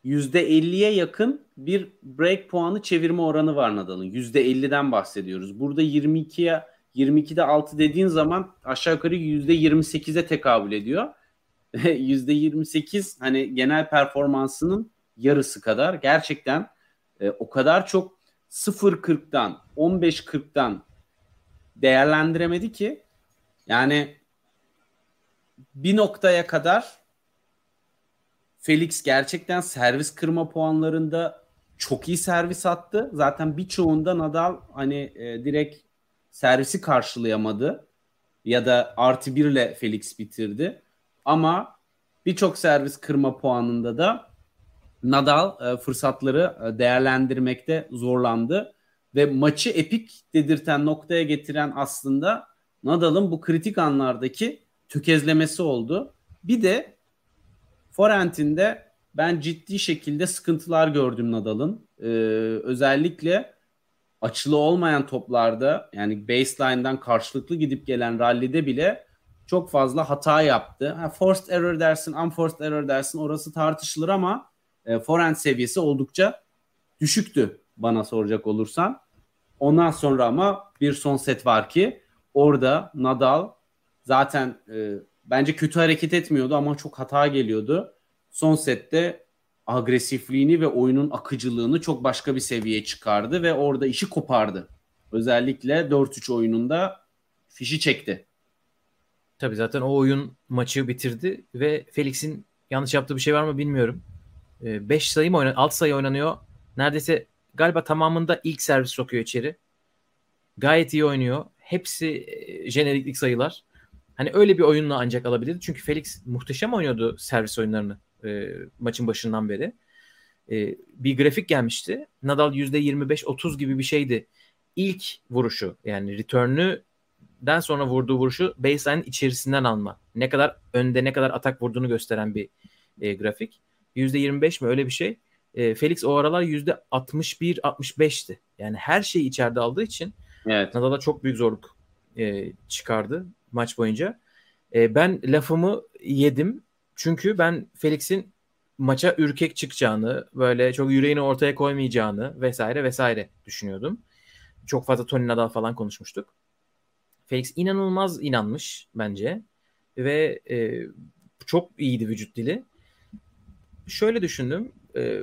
%50'ye yakın bir break puanı çevirme oranı var Nadal'ın. %50'den bahsediyoruz. Burada 22'de 6 dediğin zaman aşağı yukarı %28'e tekabül ediyor. %28 hani genel performansının yarısı kadar. Gerçekten o kadar çok 0.40'dan 15.40'dan değerlendiremedi ki yani bir noktaya kadar Felix gerçekten servis kırma puanlarında çok iyi servis attı. Zaten birçoğunda Nadal hani direkt servisi karşılayamadı ya da +1'le Felix bitirdi. Ama birçok servis kırma puanında da Nadal fırsatları değerlendirmekte zorlandı. Ve maçı epik dedirten noktaya getiren aslında Nadal'ın bu kritik anlardaki tökezlemesi oldu. Bir de forehand'inde ben ciddi şekilde sıkıntılar gördüm Nadal'ın. Özellikle açılı olmayan toplarda yani baseline'dan karşılıklı gidip gelen rallide bile çok fazla hata yaptı. Forced error dersin, unforced error dersin orası tartışılır ama forehand seviyesi oldukça düşüktü bana soracak olursan. Ondan sonra ama bir son set var ki orada Nadal zaten bence kötü hareket etmiyordu ama çok hata geliyordu. Son sette agresifliğini ve oyunun akıcılığını çok başka bir seviyeye çıkardı ve orada işi kopardı. Özellikle 4-3 oyununda fişi çekti. Tabii zaten o oyun maçı bitirdi ve Felix'in yanlış yaptığı bir şey var mı bilmiyorum. 5 sayı mı oynanıyor? 6 sayı oynanıyor. Neredeyse galiba tamamında ilk servis sokuyor içeri. Gayet iyi oynuyor. Hepsi jeneriklik sayılar. Hani öyle bir oyunla ancak alabilirdi. Çünkü Felix muhteşem oynuyordu servis oyunlarını maçın başından beri. Bir grafik gelmişti. Nadal %25-30 gibi bir şeydi. İlk vuruşu yani return'ünden sonra vurduğu vuruşu baseline'ın içerisinden alma. Ne kadar önde ne kadar atak vurduğunu gösteren bir grafik. %25 mi öyle bir şey. Felix o aralar %61-65'ti. Yani her şeyi içeride aldığı için evet. Nadal'a çok büyük zorluk çıkardı maç boyunca. Ben lafımı yedim. Çünkü ben Felix'in maça ürkek çıkacağını, böyle çok yüreğini ortaya koymayacağını vesaire düşünüyordum. Çok fazla Tony Nadal falan konuşmuştuk. Felix inanılmaz inanmış bence. Ve çok iyiydi vücut dili. Şöyle düşündüm.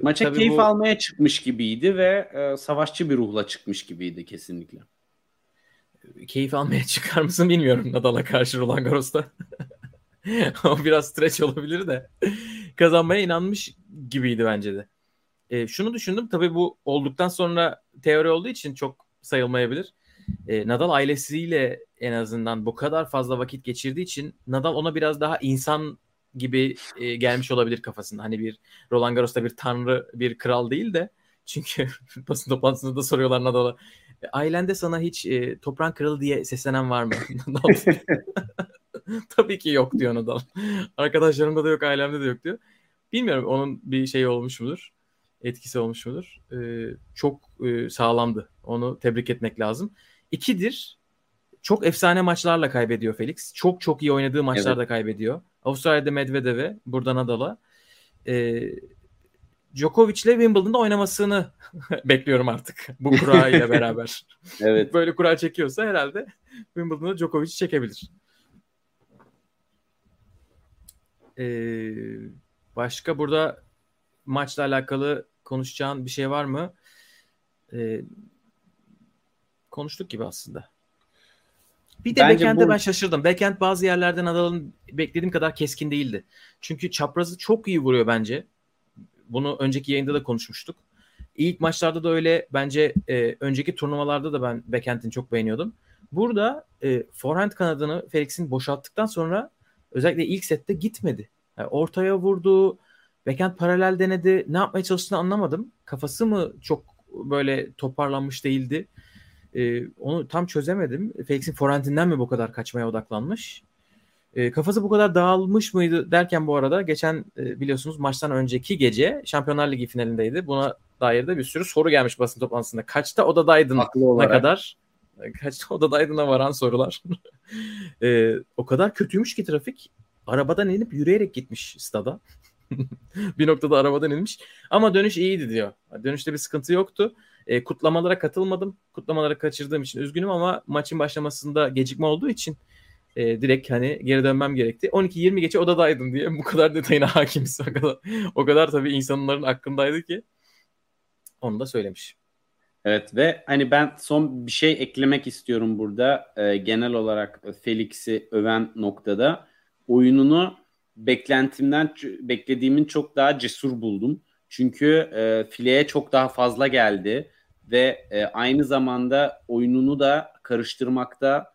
Maça keyif almaya çıkmış gibiydi ve savaşçı bir ruhla çıkmış gibiydi kesinlikle. Keyif almaya çıkar mısın bilmiyorum Nadal'a karşı Roland Garros'ta. O biraz streç olabilir de kazanmaya inanmış gibiydi bence de. Şunu düşündüm tabii bu olduktan sonra teori olduğu için çok sayılmayabilir. Nadal ailesiyle en azından bu kadar fazla vakit geçirdiği için Nadal ona biraz daha insan gibi gelmiş olabilir kafasında. Hani bir Roland Garros'ta bir tanrı, bir kral değil de çünkü basın toplantısında da soruyorlar Nadal'a. Ailende sana hiç toprağın kralı diye seslenen var mı? Tabii ki yok diyor Nadal. Arkadaşlarımda da yok, ailemde de yok diyor. Bilmiyorum onun bir şeyi olmuş mudur? Etkisi olmuş mudur? Çok sağlamdı. Onu tebrik etmek lazım. 2'dir. Çok efsane maçlarla kaybediyor Felix. Çok iyi oynadığı maçlarda evet. Kaybediyor. Avustralya'da Medvedev'e, burada Nadal'a. Djokovic'le Wimbledon'da oynamasını bekliyorum artık bu kura ile beraber. Evet. Böyle kura çekiyorsa herhalde Wimbledon'da Djokovic'i çekebilir. Başka burada maçla alakalı konuşacağın bir şey var mı? Konuştuk gibi aslında. Bir de backhand'e ben şaşırdım. Backhand bazı yerlerden Nadal'ın beklediğim kadar keskin değildi. Çünkü çaprazı çok iyi vuruyor bence. Bunu önceki yayında da konuşmuştuk. İlk maçlarda da öyle bence, önceki turnuvalarda da ben backhand'ini çok beğeniyordum. Burada forehand kanadını Felix'in boşalttıktan sonra özellikle ilk sette gitmedi. Yani ortaya vurdu, backhand paralel denedi. Ne yapmaya çalıştığını anlamadım. Kafası mı çok böyle toparlanmış değildi? Onu tam çözemedim. Felix'in forehandinden mi bu kadar kaçmaya odaklanmış? Kafası bu kadar dağılmış mıydı derken bu arada geçen biliyorsunuz maçtan önceki gece Şampiyonlar Ligi finalindeydi. Buna dair de bir sürü soru gelmiş basın toplantısında. Kaçta odadaydın'a kadar? Kaçta odadaydın'a varan sorular. O kadar kötüymüş ki trafik. Arabadan inip yürüyerek gitmiş stada. Bir noktada arabadan inmiş. Ama dönüş iyiydi diyor. Dönüşte bir sıkıntı yoktu. Kutlamalara katılmadım. Kutlamalara kaçırdığım için üzgünüm ama maçın başlamasında gecikme olduğu için direkt hani geri dönmem gerekti. 12-20 geçe odadaydım diye bu kadar detayına hakimiz. O kadar tabii insanların aklındaydı ki onu da söylemiş. Evet ve hani ben son bir şey eklemek istiyorum burada. Genel olarak Felix'i öven noktada oyununu beklediğimin çok daha cesur buldum. Çünkü fileye çok daha fazla geldi ve aynı zamanda oyununu da karıştırmakta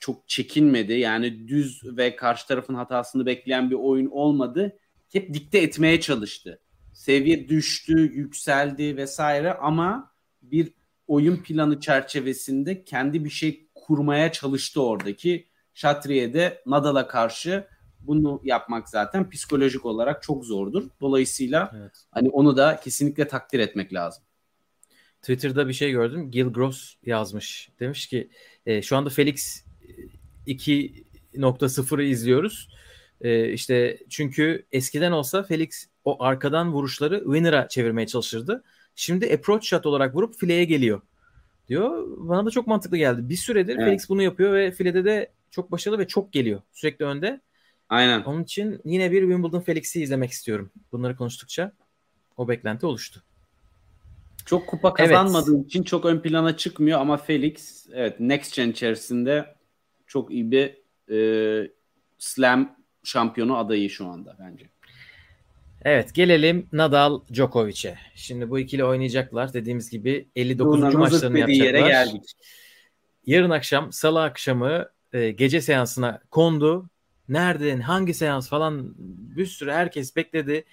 çok çekinmedi. Yani düz ve karşı tarafın hatasını bekleyen bir oyun olmadı. Hep dikte etmeye çalıştı. Seviye düştü, yükseldi vesaire ama bir oyun planı çerçevesinde kendi bir şey kurmaya çalıştı oradaki. Şatriye'de Nadal'a karşı bunu yapmak zaten psikolojik olarak çok zordur. Dolayısıyla evet. Hani onu da kesinlikle takdir etmek lazım. Twitter'da bir şey gördüm. Gil Gross yazmış. Demiş ki şu anda Felix 2.0'ı izliyoruz. İşte çünkü eskiden olsa Felix o arkadan vuruşları winner'a çevirmeye çalışırdı. Şimdi approach shot olarak vurup fileye geliyor diyor. Bana da çok mantıklı geldi. Bir süredir evet. Felix bunu yapıyor ve filede de çok başarılı ve çok geliyor. Sürekli önde. Aynen. Onun için yine bir Wimbledon Felix'i izlemek istiyorum. Bunları konuştukça o beklenti oluştu. Çok kupa kazanmadığı evet. için çok ön plana çıkmıyor ama Felix evet Next Gen içerisinde çok iyi bir Slam şampiyonu adayı şu anda bence. Evet gelelim Nadal Djokovic'e. Şimdi bu ikili oynayacaklar. Dediğimiz gibi 59. Bundan maçlarını yapacaklar. Yere geldik. Yarın akşam salı akşamı gece seansına kondu. Nereden, hangi seans falan bir sürü herkes bekledi.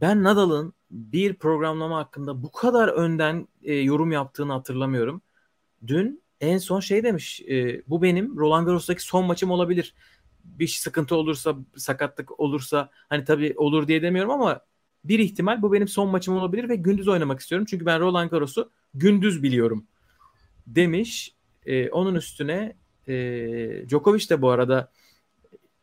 Ben Nadal'ın bir programlama hakkında bu kadar önden yorum yaptığını hatırlamıyorum. Dün en son şey demiş, bu benim Roland Garros'taki son maçım olabilir. Bir sıkıntı olursa, sakatlık olursa, hani tabii olur diye demiyorum ama bir ihtimal bu benim son maçım olabilir ve gündüz oynamak istiyorum. Çünkü ben Roland Garros'u gündüz biliyorum demiş. Onun üstüne Djokovic de bu arada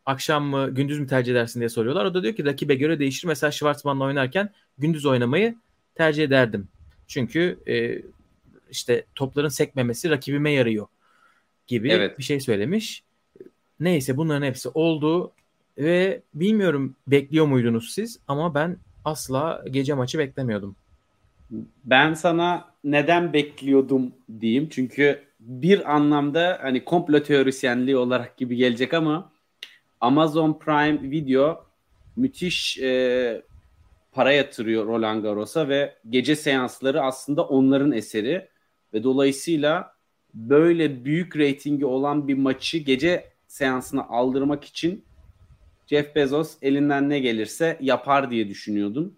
akşam mı gündüz mü tercih edersin diye soruyorlar. O da diyor ki rakibe göre değişir. Mesela Schwarzman'la oynarken gündüz oynamayı tercih ederdim. Çünkü işte topların sekmemesi rakibime yarıyor gibi evet. bir şey söylemiş. Neyse bunların hepsi oldu ve bilmiyorum bekliyor muydunuz siz ama ben asla gece maçı beklemiyordum. Ben sana neden bekliyordum diyeyim. Çünkü bir anlamda hani komplo teorisyenliği olarak gibi gelecek ama Amazon Prime Video müthiş para yatırıyor Roland Garros'a ve gece seansları aslında onların eseri ve dolayısıyla böyle büyük reytingi olan bir maçı gece seansına aldırmak için Jeff Bezos elinden ne gelirse yapar diye düşünüyordum.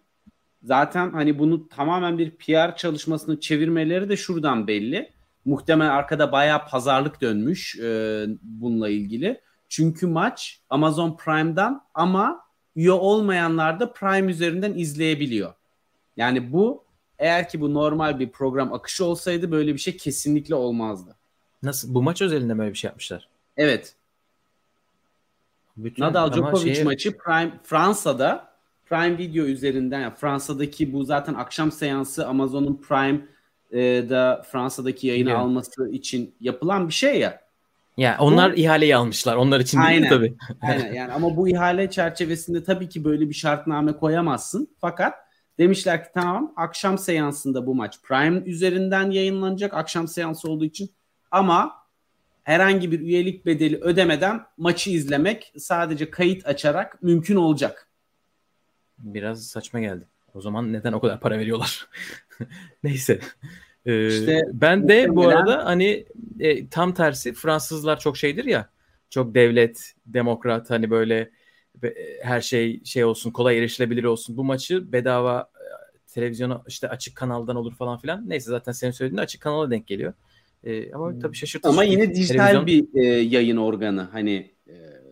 Zaten hani bunu tamamen bir PR çalışmasını çevirmeleri de şuradan belli. Muhtemelen arkada bayağı pazarlık dönmüş bununla ilgili. Çünkü maç Amazon Prime'dan ama üye olmayanlar da Prime üzerinden izleyebiliyor. Yani bu eğer ki bu normal bir program akışı olsaydı böyle bir şey kesinlikle olmazdı. Nasıl? Bu maç özelinde böyle bir şey yapmışlar. Evet. Nadal Djokovic maçı Prime Fransa'da Prime Video üzerinden yani Fransa'daki bu zaten akşam seansı Amazon'un Prime'da Fransa'daki yayını biliyorum. Alması için yapılan bir şey ya. Ya onlar bu, ihaleyi almışlar. Onlar için değil aynen, tabii. Aynen. Yani ama bu ihale çerçevesinde tabii ki böyle bir şartname koyamazsın. Fakat demişler ki tamam akşam seansında bu maç Prime üzerinden yayınlanacak. Akşam seansı olduğu için ama herhangi bir üyelik bedeli ödemeden maçı izlemek sadece kayıt açarak mümkün olacak. Biraz saçma geldi. O zaman neden o kadar para veriyorlar? Neyse. İşte ben de bu arada hani tam tersi, Fransızlar çok şeydir ya, çok devlet, demokrat, hani böyle her şey olsun, kolay erişilebilir olsun. Bu maçı bedava televizyona, işte açık kanaldan olur falan filan. Neyse, zaten senin söylediğin açık kanala denk geliyor. Ama tabii şaşırtıcı. Ama yine dijital televizyon bir yayın organı. Hani.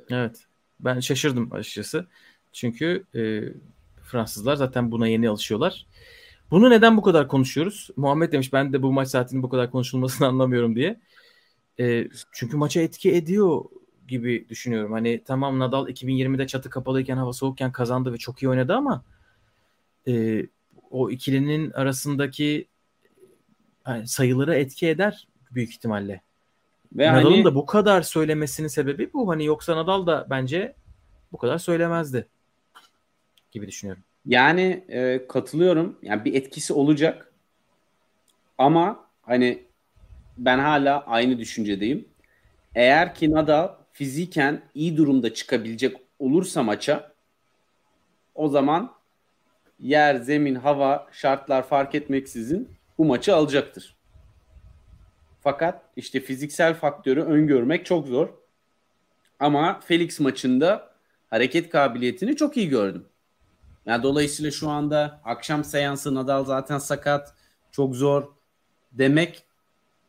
Evet. Ben şaşırdım açıkçası. Çünkü Fransızlar zaten buna yeni alışıyorlar. Bunu neden bu kadar konuşuyoruz? Muhammed demiş, ben de bu maç saatinin bu kadar konuşulmasını anlamıyorum diye. Çünkü maça etki ediyor gibi düşünüyorum. Hani tamam, Nadal 2020'de çatı kapalıyken, hava soğukken kazandı ve çok iyi oynadı ama o ikilinin arasındaki yani sayılara etki eder büyük ihtimalle. Ve Nadal'ın da bu kadar söylemesinin sebebi bu. Hani yoksa Nadal da bence bu kadar söylemezdi gibi düşünüyorum. Yani katılıyorum. Yani bir etkisi olacak. Ama hani ben hala aynı düşüncedeyim. Eğer ki Nadal fiziken iyi durumda çıkabilecek olursa maça, o zaman yer, zemin, hava, şartlar fark etmeksizin bu maçı alacaktır. Fakat işte fiziksel faktörü öngörmek çok zor. Ama Felix maçında hareket kabiliyetini çok iyi gördüm. Yani dolayısıyla şu anda akşam seansı, Nadal zaten sakat, çok zor demek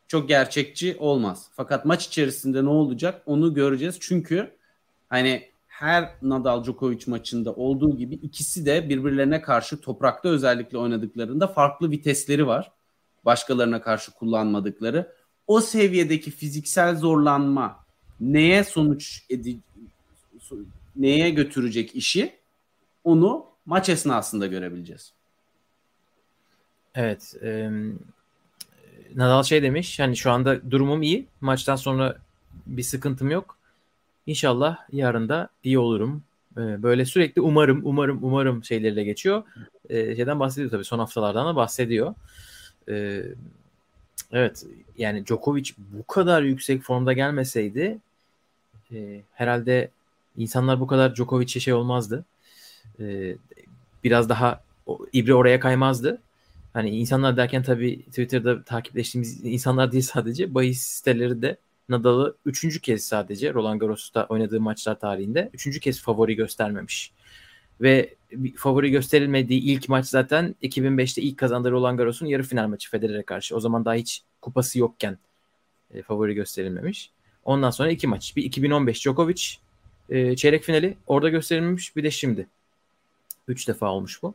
çok gerçekçi olmaz. Fakat maç içerisinde ne olacak onu göreceğiz. Çünkü hani her Nadal Djokovic maçında olduğu gibi ikisi de birbirlerine karşı toprakta özellikle oynadıklarında farklı vitesleri var. Başkalarına karşı kullanmadıkları. O seviyedeki fiziksel zorlanma neye neye götürecek işi, onu maç esnasında görebileceğiz. Evet. Nadal demiş, hani şu anda durumum iyi. Maçtan sonra bir sıkıntım yok. İnşallah yarın da iyi olurum. Böyle sürekli umarım şeylerle geçiyor. Şeyden bahsediyor tabii. Son haftalardan da bahsediyor. Evet. Yani Djokovic bu kadar yüksek formda gelmeseydi herhalde insanlar bu kadar Djokovic'e olmazdı. Biraz daha ibre oraya kaymazdı. Hani insanlar derken tabii Twitter'da takipleştiğimiz insanlar değil sadece, bahis siteleri de Nadal'ı 3. kez sadece Roland Garros'ta oynadığı maçlar tarihinde 3. kez favori göstermemiş. Ve favori gösterilmediği ilk maç zaten 2005'te ilk kazandığı Roland Garros'un yarı final maçı Federer'e karşı. O zaman daha hiç kupası yokken favori gösterilmemiş. Ondan sonra 2 maç. Bir 2015 Djokovic çeyrek finali, orada gösterilmemiş, bir de şimdi. 3 defa olmuş bu.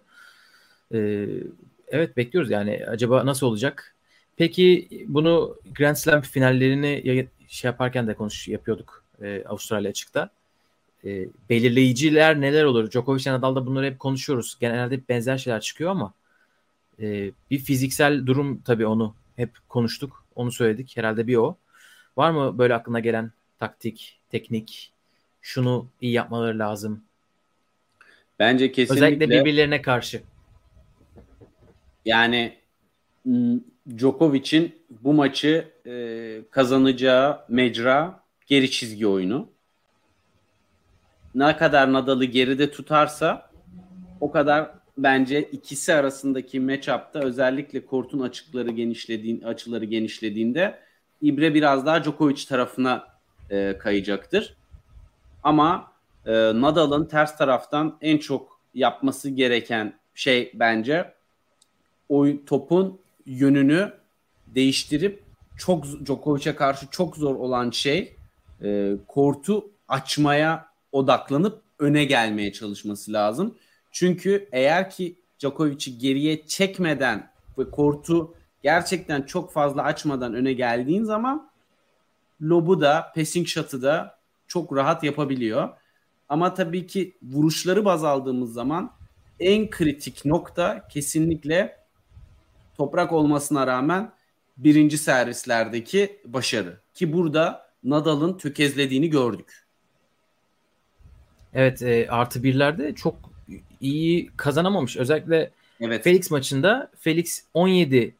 Evet, bekliyoruz yani acaba nasıl olacak? Peki bunu Grand Slam finallerini yaparken de yapıyorduk Avustralya açıkta. Belirleyiciler neler olur? Djokovic ve Nadal'da bunları hep konuşuyoruz. Genelde hep benzer şeyler çıkıyor ama bir fiziksel durum tabii, onu hep konuştuk. Onu söyledik. Herhalde bir o. Var mı böyle aklına gelen taktik, teknik, şunu iyi yapmaları lazım? Bence kesinlikle. Özellikle birbirlerine karşı. Yani Djokovic'in bu maçı kazanacağı mecra geri çizgi oyunu. Ne kadar Nadal'ı geride tutarsa o kadar bence ikisi arasındaki match-up'ta özellikle kortun açıları genişlediğinde ibre biraz daha Djokovic tarafına kayacaktır. Ama Nadal'ın ters taraftan en çok yapması gereken şey bence topun yönünü değiştirip Djokovic'e karşı çok zor olan şey kortu açmaya odaklanıp öne gelmeye çalışması lazım. Çünkü eğer ki Djokovic'i geriye çekmeden ve kortu gerçekten çok fazla açmadan öne geldiğin zaman lobu da passing shot'ı da çok rahat yapabiliyor. Ama tabii ki vuruşları baz aldığımız zaman en kritik nokta kesinlikle toprak olmasına rağmen birinci servislerdeki başarı. Ki burada Nadal'ın tökezlediğini gördük. Evet, artı birlerde çok iyi kazanamamış. Özellikle Felix maçında Felix 17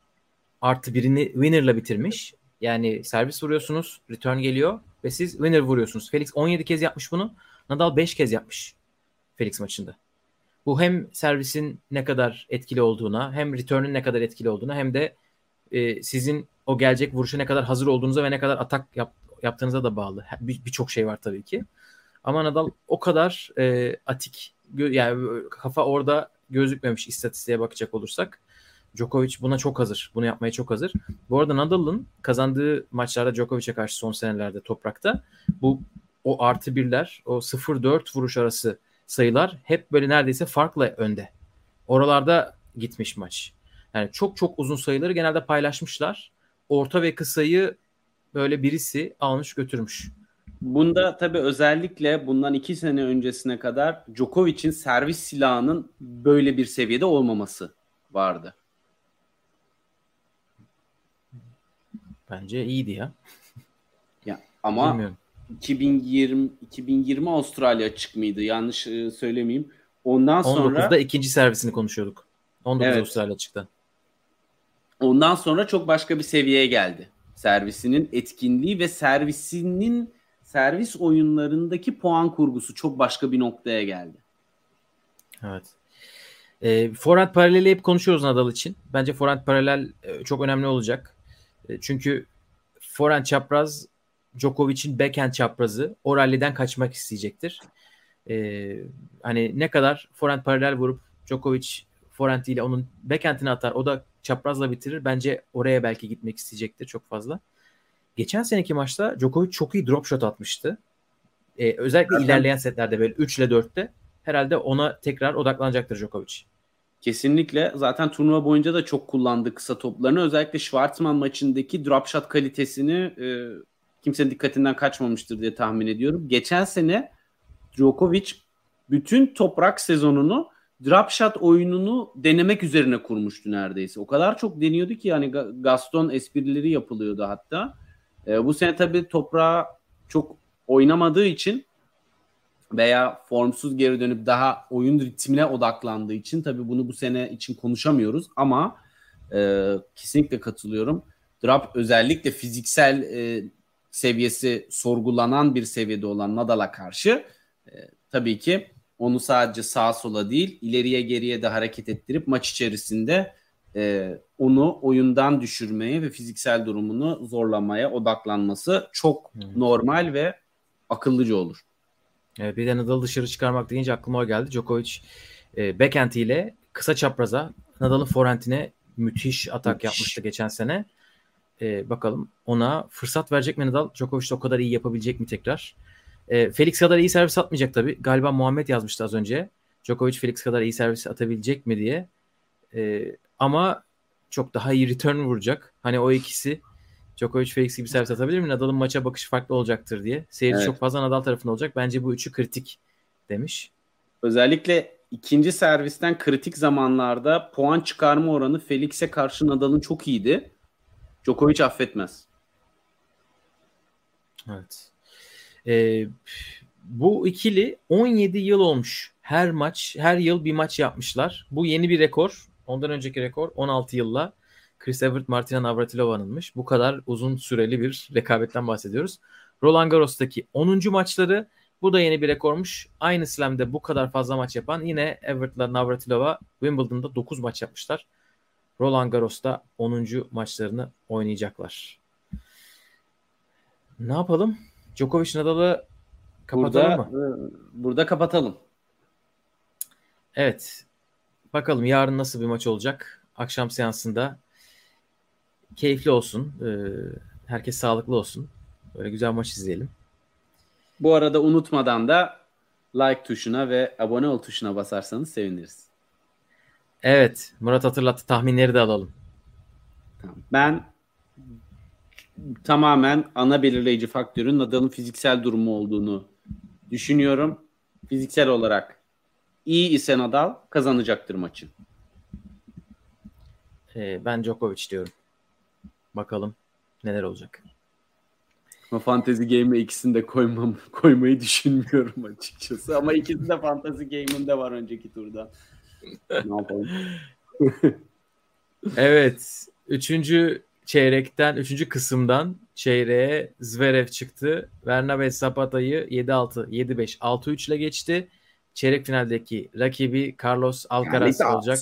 artı birini winner'la bitirmiş. Yani servis vuruyorsunuz, return geliyor ve siz winner vuruyorsunuz. Felix 17 kez yapmış bunu. Nadal 5 kez yapmış Felix maçında. Bu hem servisin ne kadar etkili olduğuna, hem return'ün ne kadar etkili olduğuna, hem de sizin o gelecek vuruşa ne kadar hazır olduğunuza ve ne kadar atak yaptığınıza da bağlı. Birçok şey var tabii ki. Ama Nadal o kadar atik, yani kafa orada gözükmemiş istatistiğe bakacak olursak. Djokovic buna çok hazır. Bunu yapmaya çok hazır. Bu arada Nadal'ın kazandığı maçlarda Djokovic'e karşı son senelerde toprakta bu o artı birler, o 0-4 vuruş arası sayılar hep böyle neredeyse farkla önde. Oralarda gitmiş maç. Yani çok çok uzun sayıları genelde paylaşmışlar. Orta ve kısayı böyle birisi almış götürmüş. Bunda tabii özellikle bundan 2 sene öncesine kadar Djokovic'in servis silahının böyle bir seviyede olmaması vardı. Bence iyiydi ya. Ya ama bilmiyorum. 2020 Avustralya açık mıydı? Yanlış söylemeyeyim. Ondan sonra 19'da ikinci servisini konuşuyorduk. 19 evet. Avustralya açıkta. Ondan sonra çok başka bir seviyeye geldi. Servisinin etkinliği ve servis oyunlarındaki puan kurgusu çok başka bir noktaya geldi. Evet. Forehand paraleli hep konuşuyoruz Nadal için. Bence forehand paralel çok önemli olacak. Çünkü forehand çapraz Djokovic'in backhand çaprazı o ralliden kaçmak isteyecektir. Hani ne kadar forehand paralel vurup Djokovic forehand ile onun backhand'ini atar, o da çaprazla bitirir. Bence oraya belki gitmek isteyecektir çok fazla. Geçen seneki maçta Djokovic çok iyi drop shot atmıştı. Özellikle ilerleyen setlerde böyle 3 ile 4'te herhalde ona tekrar odaklanacaktır Djokovic. Kesinlikle. Zaten turnuva boyunca da çok kullandı kısa toplarını. Özellikle Schwarzman maçındaki drop shot kalitesini kimsenin dikkatinden kaçmamıştır diye tahmin ediyorum. Geçen sene Djokovic bütün toprak sezonunu drop shot oyununu denemek üzerine kurmuştu neredeyse. O kadar çok deniyordu ki yani Gaston esprileri yapılıyordu hatta. Bu sene tabii toprağa çok oynamadığı için veya formsuz geri dönüp daha oyun ritmine odaklandığı için tabii bunu bu sene için konuşamıyoruz ama kesinlikle katılıyorum. Drop özellikle fiziksel seviyesi sorgulanan bir seviyede olan Nadal'a karşı tabii ki onu sadece sağa sola değil ileriye geriye de hareket ettirip maç içerisinde onu oyundan düşürmeye ve fiziksel durumunu zorlamaya odaklanması çok normal ve akıllıca olur. Evet, bir de Nadal'ı dışarı çıkarmak deyince aklıma o geldi. Djokovic backhand ile kısa çapraza Nadal'ın forehand'ine müthiş atak yapmıştı geçen sene. Bakalım ona fırsat verecek mi Nadal? Djokovic de o kadar iyi yapabilecek mi tekrar? Felix kadar iyi servis atmayacak tabii. Galiba Muhammed yazmıştı az önce. Djokovic Felix kadar iyi servis atabilecek mi diye. Ama çok daha iyi return vuracak. Hani o ikisi Djokovic Felix gibi servis atabilir mi? Nadal'ın maça bakışı farklı olacaktır diye. Seyirci çok fazla Nadal tarafında olacak. Bence bu üçü kritik demiş. Özellikle ikinci servisten kritik zamanlarda puan çıkarma oranı Felix'e karşı Nadal'ın çok iyiydi. Djokovic affetmez. Evet. Bu ikili 17 yıl olmuş. Her yıl bir maç yapmışlar. Bu yeni bir rekor. Ondan önceki rekor 16 yılla. Chris Evert, Martina Navratilova'nınmış. Bu kadar uzun süreli bir rekabetten bahsediyoruz. Roland Garros'taki 10. maçları. Bu da yeni bir rekormuş. Aynı slam'de bu kadar fazla maç yapan yine Evert'la Navratilova Wimbledon'da 9 maç yapmışlar. Roland Garros'ta 10. maçlarını oynayacaklar. Ne yapalım? Djokovic Nadal'ı kapatalım mı? Burada kapatalım. Evet. Bakalım yarın nasıl bir maç olacak? Akşam seansında keyifli olsun. Herkes sağlıklı olsun. Böyle güzel maç izleyelim. Bu arada unutmadan da like tuşuna ve abone ol tuşuna basarsanız seviniriz. Evet. Murat hatırlattı. Tahminleri de alalım. Ben tamamen ana belirleyici faktörün Nadal'ın fiziksel durumu olduğunu düşünüyorum. Fiziksel olarak iyi ise Nadal kazanacaktır maçı. Ben Djokovic diyorum. Bakalım neler olacak. Ama Fantasy Game'e ikisini de koymayı düşünmüyorum açıkçası. Ama ikisi de Fantasy Game'inde var önceki turda. Ne yapalım? Evet. 3. 3. kısımdan çeyreğe Zverev çıktı. Bernabeu Zapata'yı 7-6, 7-5, 6-3 ile geçti. Çeyrek finaldeki rakibi Carlos Alcaraz olacak.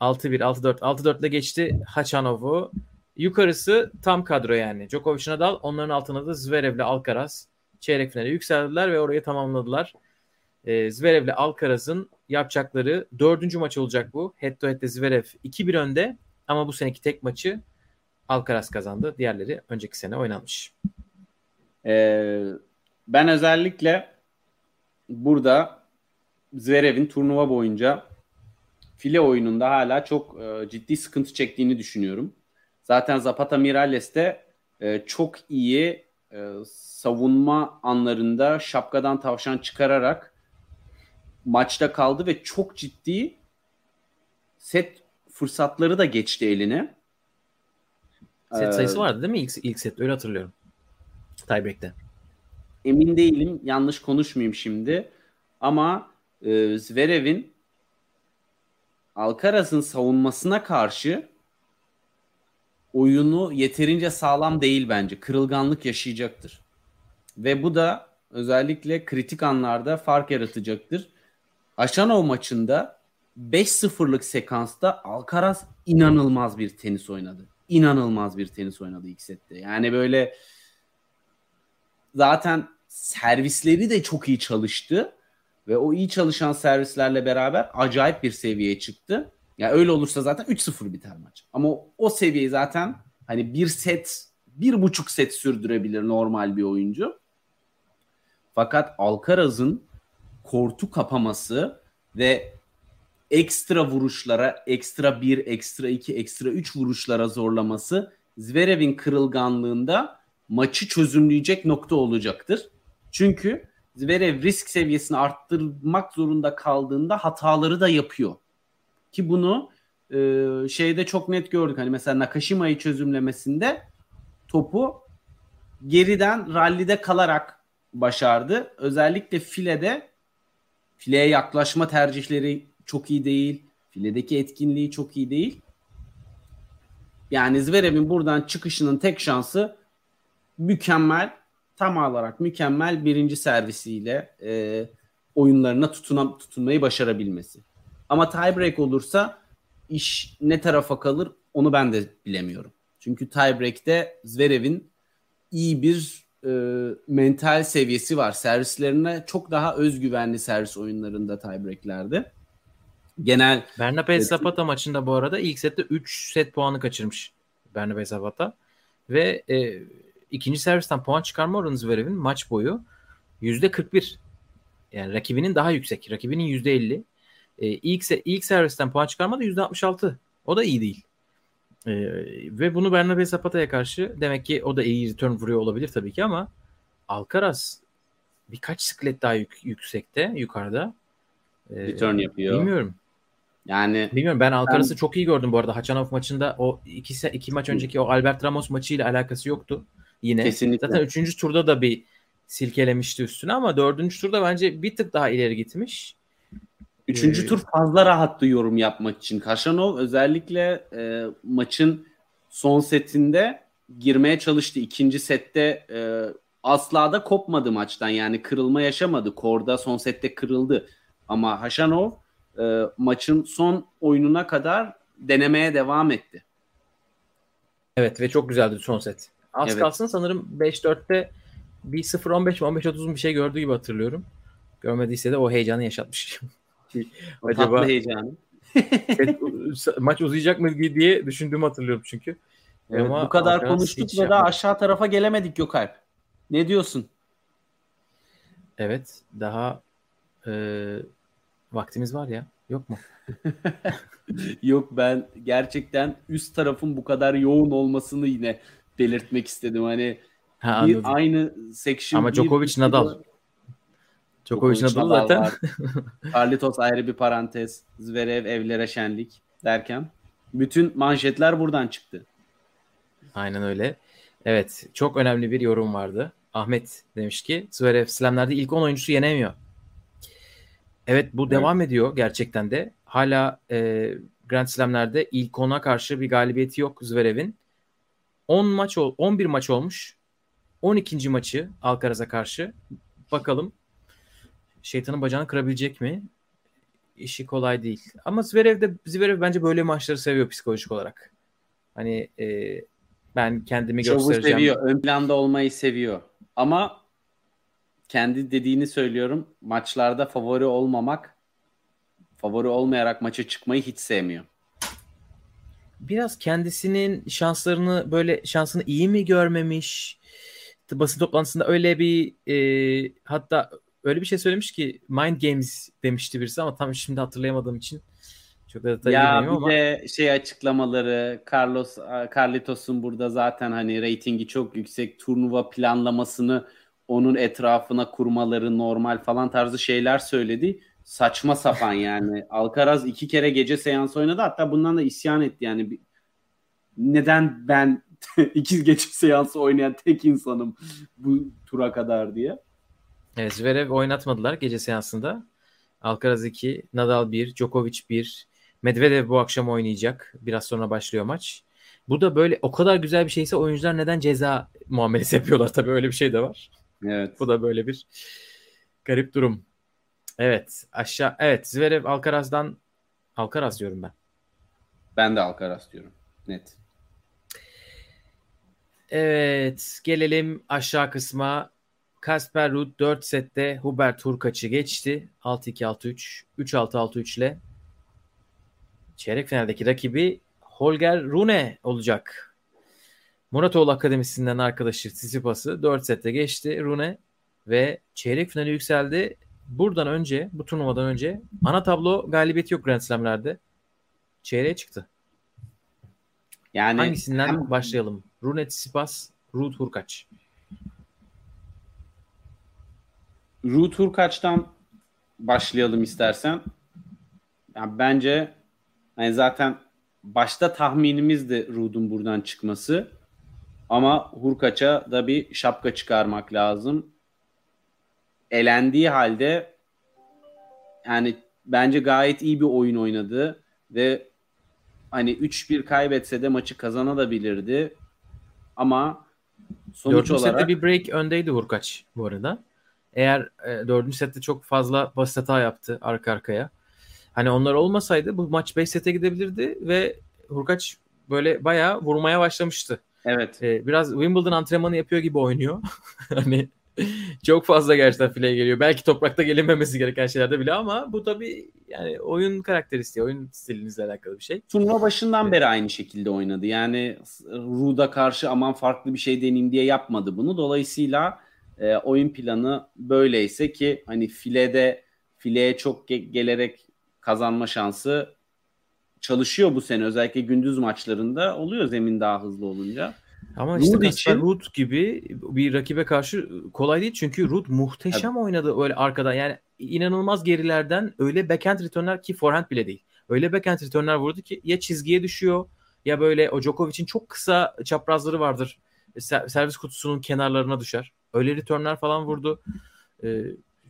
6-1, 6-4, 6-4 ile geçti Hachanov'u. Yukarısı tam kadro yani. Djokovic, Nadal, onların altında da Zverev ile Alcaraz çeyrek finale yükseldiler ve orayı tamamladılar. Zverev ile Alcaraz'ın yapacakları 4. maç olacak bu. Head to head'de Zverev 2-1 önde ama bu seneki tek maçı Alcaraz kazandı. Diğerleri önceki sene oynanmış. Ben özellikle burada Zverev'in turnuva boyunca file oyununda hala çok ciddi sıkıntı çektiğini düşünüyorum. Zaten Zapata Miralles de çok iyi savunma anlarında şapkadan tavşan çıkararak maçta kaldı ve çok ciddi set fırsatları da geçti eline. Set sayısı vardı değil mi ilk set? Öyle hatırlıyorum. Tiebreak'te. Emin değilim. Yanlış konuşmayayım şimdi. Ama Zverev'in Alcaraz'ın savunmasına karşı oyunu yeterince sağlam değil bence. Kırılganlık yaşayacaktır. Ve bu da özellikle kritik anlarda fark yaratacaktır. Hachanov maçında 5-0'lık sekansta Alcaraz inanılmaz bir tenis oynadı. İnanılmaz bir tenis oynadı ilk sette. Yani böyle zaten servisleri de çok iyi çalıştı ve o iyi çalışan servislerle beraber acayip bir seviyeye çıktı. Ya yani öyle olursa zaten 3-0 biter maç. Ama o seviyeyi zaten hani bir set, 1,5 set sürdürebilir normal bir oyuncu. Fakat Alcaraz'ın kortu kapaması ve ekstra vuruşlara, ekstra 1, ekstra 2, ekstra 3 vuruşlara zorlaması Zverev'in kırılganlığında maçı çözümleyecek nokta olacaktır. Çünkü Zverev risk seviyesini arttırmak zorunda kaldığında hataları da yapıyor. Ki bunu şeyde çok net gördük. Hani mesela Nakashima'yı çözümlemesinde topu geriden rallide kalarak başardı. Özellikle filede fileye yaklaşma tercihleri çok iyi değil. Filedeki etkinliği çok iyi değil. Yani Zverev'in buradan çıkışının tek şansı mükemmel, tam olarak mükemmel birinci servisiyle oyunlarına tutunmayı başarabilmesi. Ama tiebreak olursa iş ne tarafa kalır onu ben de bilemiyorum. Çünkü tiebreak'te Zverev'in iyi bir mental seviyesi var. Servislerine çok daha özgüvenli servis oyunlarında tiebreak'lerde. Genel Bernabeu Zapata maçında bu arada ilk sette 3 set puanı kaçırmış Bernabeu Zapata ve ikinci servisten puan çıkarma oranı Zverev'in maç boyu %41. Yani rakibinin daha yüksek. Rakibinin %50. İlk servisten puan çıkarma da %66. O da iyi değil. Ve bunu Bernabeu Zapata'ya karşı demek ki o da iyi return vuruyor olabilir tabii ki ama Alcaraz birkaç sklet daha yüksekte, yukarıda. Return yapıyor. Bilmiyorum. Yani bilmiyorum. Ben Alcaraz'ı çok iyi gördüm bu arada. Hachanov maçında o iki maç önceki o Albert Ramos maçıyla alakası yoktu. Yine. Kesinlikle. Zaten 3. turda da bir silkelemişti üstüne ama 4. turda bence bir tık daha ileri gitmiş. 3. tur fazla rahattı yorum yapmak için. Hachanov özellikle maçın son setinde girmeye çalıştı. 2. sette asla da kopmadı maçtan. Yani kırılma yaşamadı. Korda son sette kırıldı. Ama Hachanov maçın son oyununa kadar denemeye devam etti. Evet ve çok güzeldi son set. Az evet. Kalsın sanırım 5-4'te bir 0-15 mi 15-30 bir şey gördüğü gibi hatırlıyorum. Görmediyse de o heyecanı yaşatmış. Acaba tatlı heyecanı. Maç uzayacak mı diye düşündüğümü hatırlıyorum çünkü. Evet, ama bu kadar konuştuk ve daha aşağı tarafa gelemedik Gökalp. Ne diyorsun? Evet daha vaktimiz var ya. Yok mu? Yok ben gerçekten üst tarafın bu kadar yoğun olmasını yine belirtmek istedim. Hani bir aynı section. Ama Djokovic Nadal. Djokovic Nadal zaten. Carlitos ayrı bir parantez. Zverev evlere şenlik derken. Bütün manşetler buradan çıktı. Aynen öyle. Evet. Çok önemli bir yorum vardı. Ahmet demiş ki Zverev slamlerde ilk 10 oyuncusu yenemiyor. Evet bu devam ediyor gerçekten de. Hala Grand Slam'lerde ilk 10'a karşı bir galibiyeti yok Zverev'in. 11 maç olmuş. 12. maçı Alcaraz'a karşı. Bakalım şeytanın bacağını kırabilecek mi? İşi kolay değil. Ama Zverev bence böyle maçları seviyor psikolojik olarak. Hani ben kendimi çok göstereceğim. Çok seviyor. Ön planda olmayı seviyor. Ama kendi dediğini söylüyorum. Maçlarda favori olmayarak maça çıkmayı hiç sevmiyor. Biraz kendisinin şansını iyi mi görmemiş? Basın toplantısında öyle bir hatta öyle bir şey söylemiş ki Mind Games demişti birisi ama tam şimdi hatırlayamadığım için çok da detay bilmiyorum ama. Ya bir de açıklamaları Carlitos'un burada zaten hani reytingi çok yüksek turnuva planlamasını onun etrafına kurmaları normal falan tarzı şeyler söyledi. Saçma sapan yani. Alcaraz 2 kere gece seansı oynadı. Hatta bundan da isyan etti yani. Neden ben 2 gece seansı oynayan tek insanım bu tura kadar diye. Evet, Zverev oynatmadılar gece seansında. Alcaraz 2, Nadal 1, Djokovic 1. Medvedev bu akşam oynayacak. Biraz sonra başlıyor maç. Bu da böyle o kadar güzel bir şeyse oyuncular neden ceza muamelesi yapıyorlar? Tabii öyle bir şey de var. Evet. Bu da böyle bir garip durum. Evet, Zverev Alcaraz diyorum ben. Ben de Alcaraz diyorum. Net. Evet, gelelim aşağı kısma. Kasper Ruud 4 sette Hubert Hurkacz'ı geçti. 6-2, 6-3, 3-6, 6-3 ile çeyrek finaldeki rakibi Holger Rune olacak. Muratoğlu Akademisi'nden arkadaşı Tsitsipas'ı 4 sette geçti Rune ve çeyrek finale yükseldi. Buradan önce, bu turnuvadan önce ana tablo galibiyeti yok Grand Slam'lerde. Çeyreğe çıktı. Yani hangisinden başlayalım? Rune, Tsitsipas, Ruud Hurkacz. Ruud Hurkac'tan başlayalım istersen. Yani bence yani zaten başta tahminimizdi Ruud'un buradan çıkması. Ama Hurkac'a da bir şapka çıkarmak lazım. Elendiği halde yani bence gayet iyi bir oyun oynadı ve hani 3-1 kaybetse de maçı kazanabilirdi ama sonuç olarak 4. sette bir break öndeydi Hurkacz bu arada. Eğer 4. sette çok fazla basit hata yaptı arka arkaya. Hani onlar olmasaydı bu maç 5 sete gidebilirdi ve Hurkacz böyle bayağı vurmaya başlamıştı. Evet. Biraz Wimbledon antrenmanı yapıyor gibi oynuyor. Hani çok fazla gerçekten fileye geliyor. Belki toprakta gelinmemesi gereken şeylerde bile ama bu tabii yani oyun karakteristiği, oyun stilinizle alakalı bir şey. Turnuva başından beri aynı şekilde oynadı. Yani Ruud'a karşı aman farklı bir şey deneyim diye yapmadı bunu. Dolayısıyla oyun planı böyleyse ki hani fileye çok gelerek kazanma şansı çalışıyor bu sene. Özellikle gündüz maçlarında oluyor zemin daha hızlı olunca. Ama işte Kasper Ruud gibi bir rakibe karşı kolay değil. Çünkü Ruud muhteşem oynadı öyle arkadan. Yani inanılmaz gerilerden öyle backhand return'ler ki forehand bile değil. Öyle backhand return'ler vurdu ki ya çizgiye düşüyor ya böyle o Djokovic'in çok kısa çaprazları vardır. Servis kutusunun kenarlarına düşer. Öyle return'ler falan vurdu.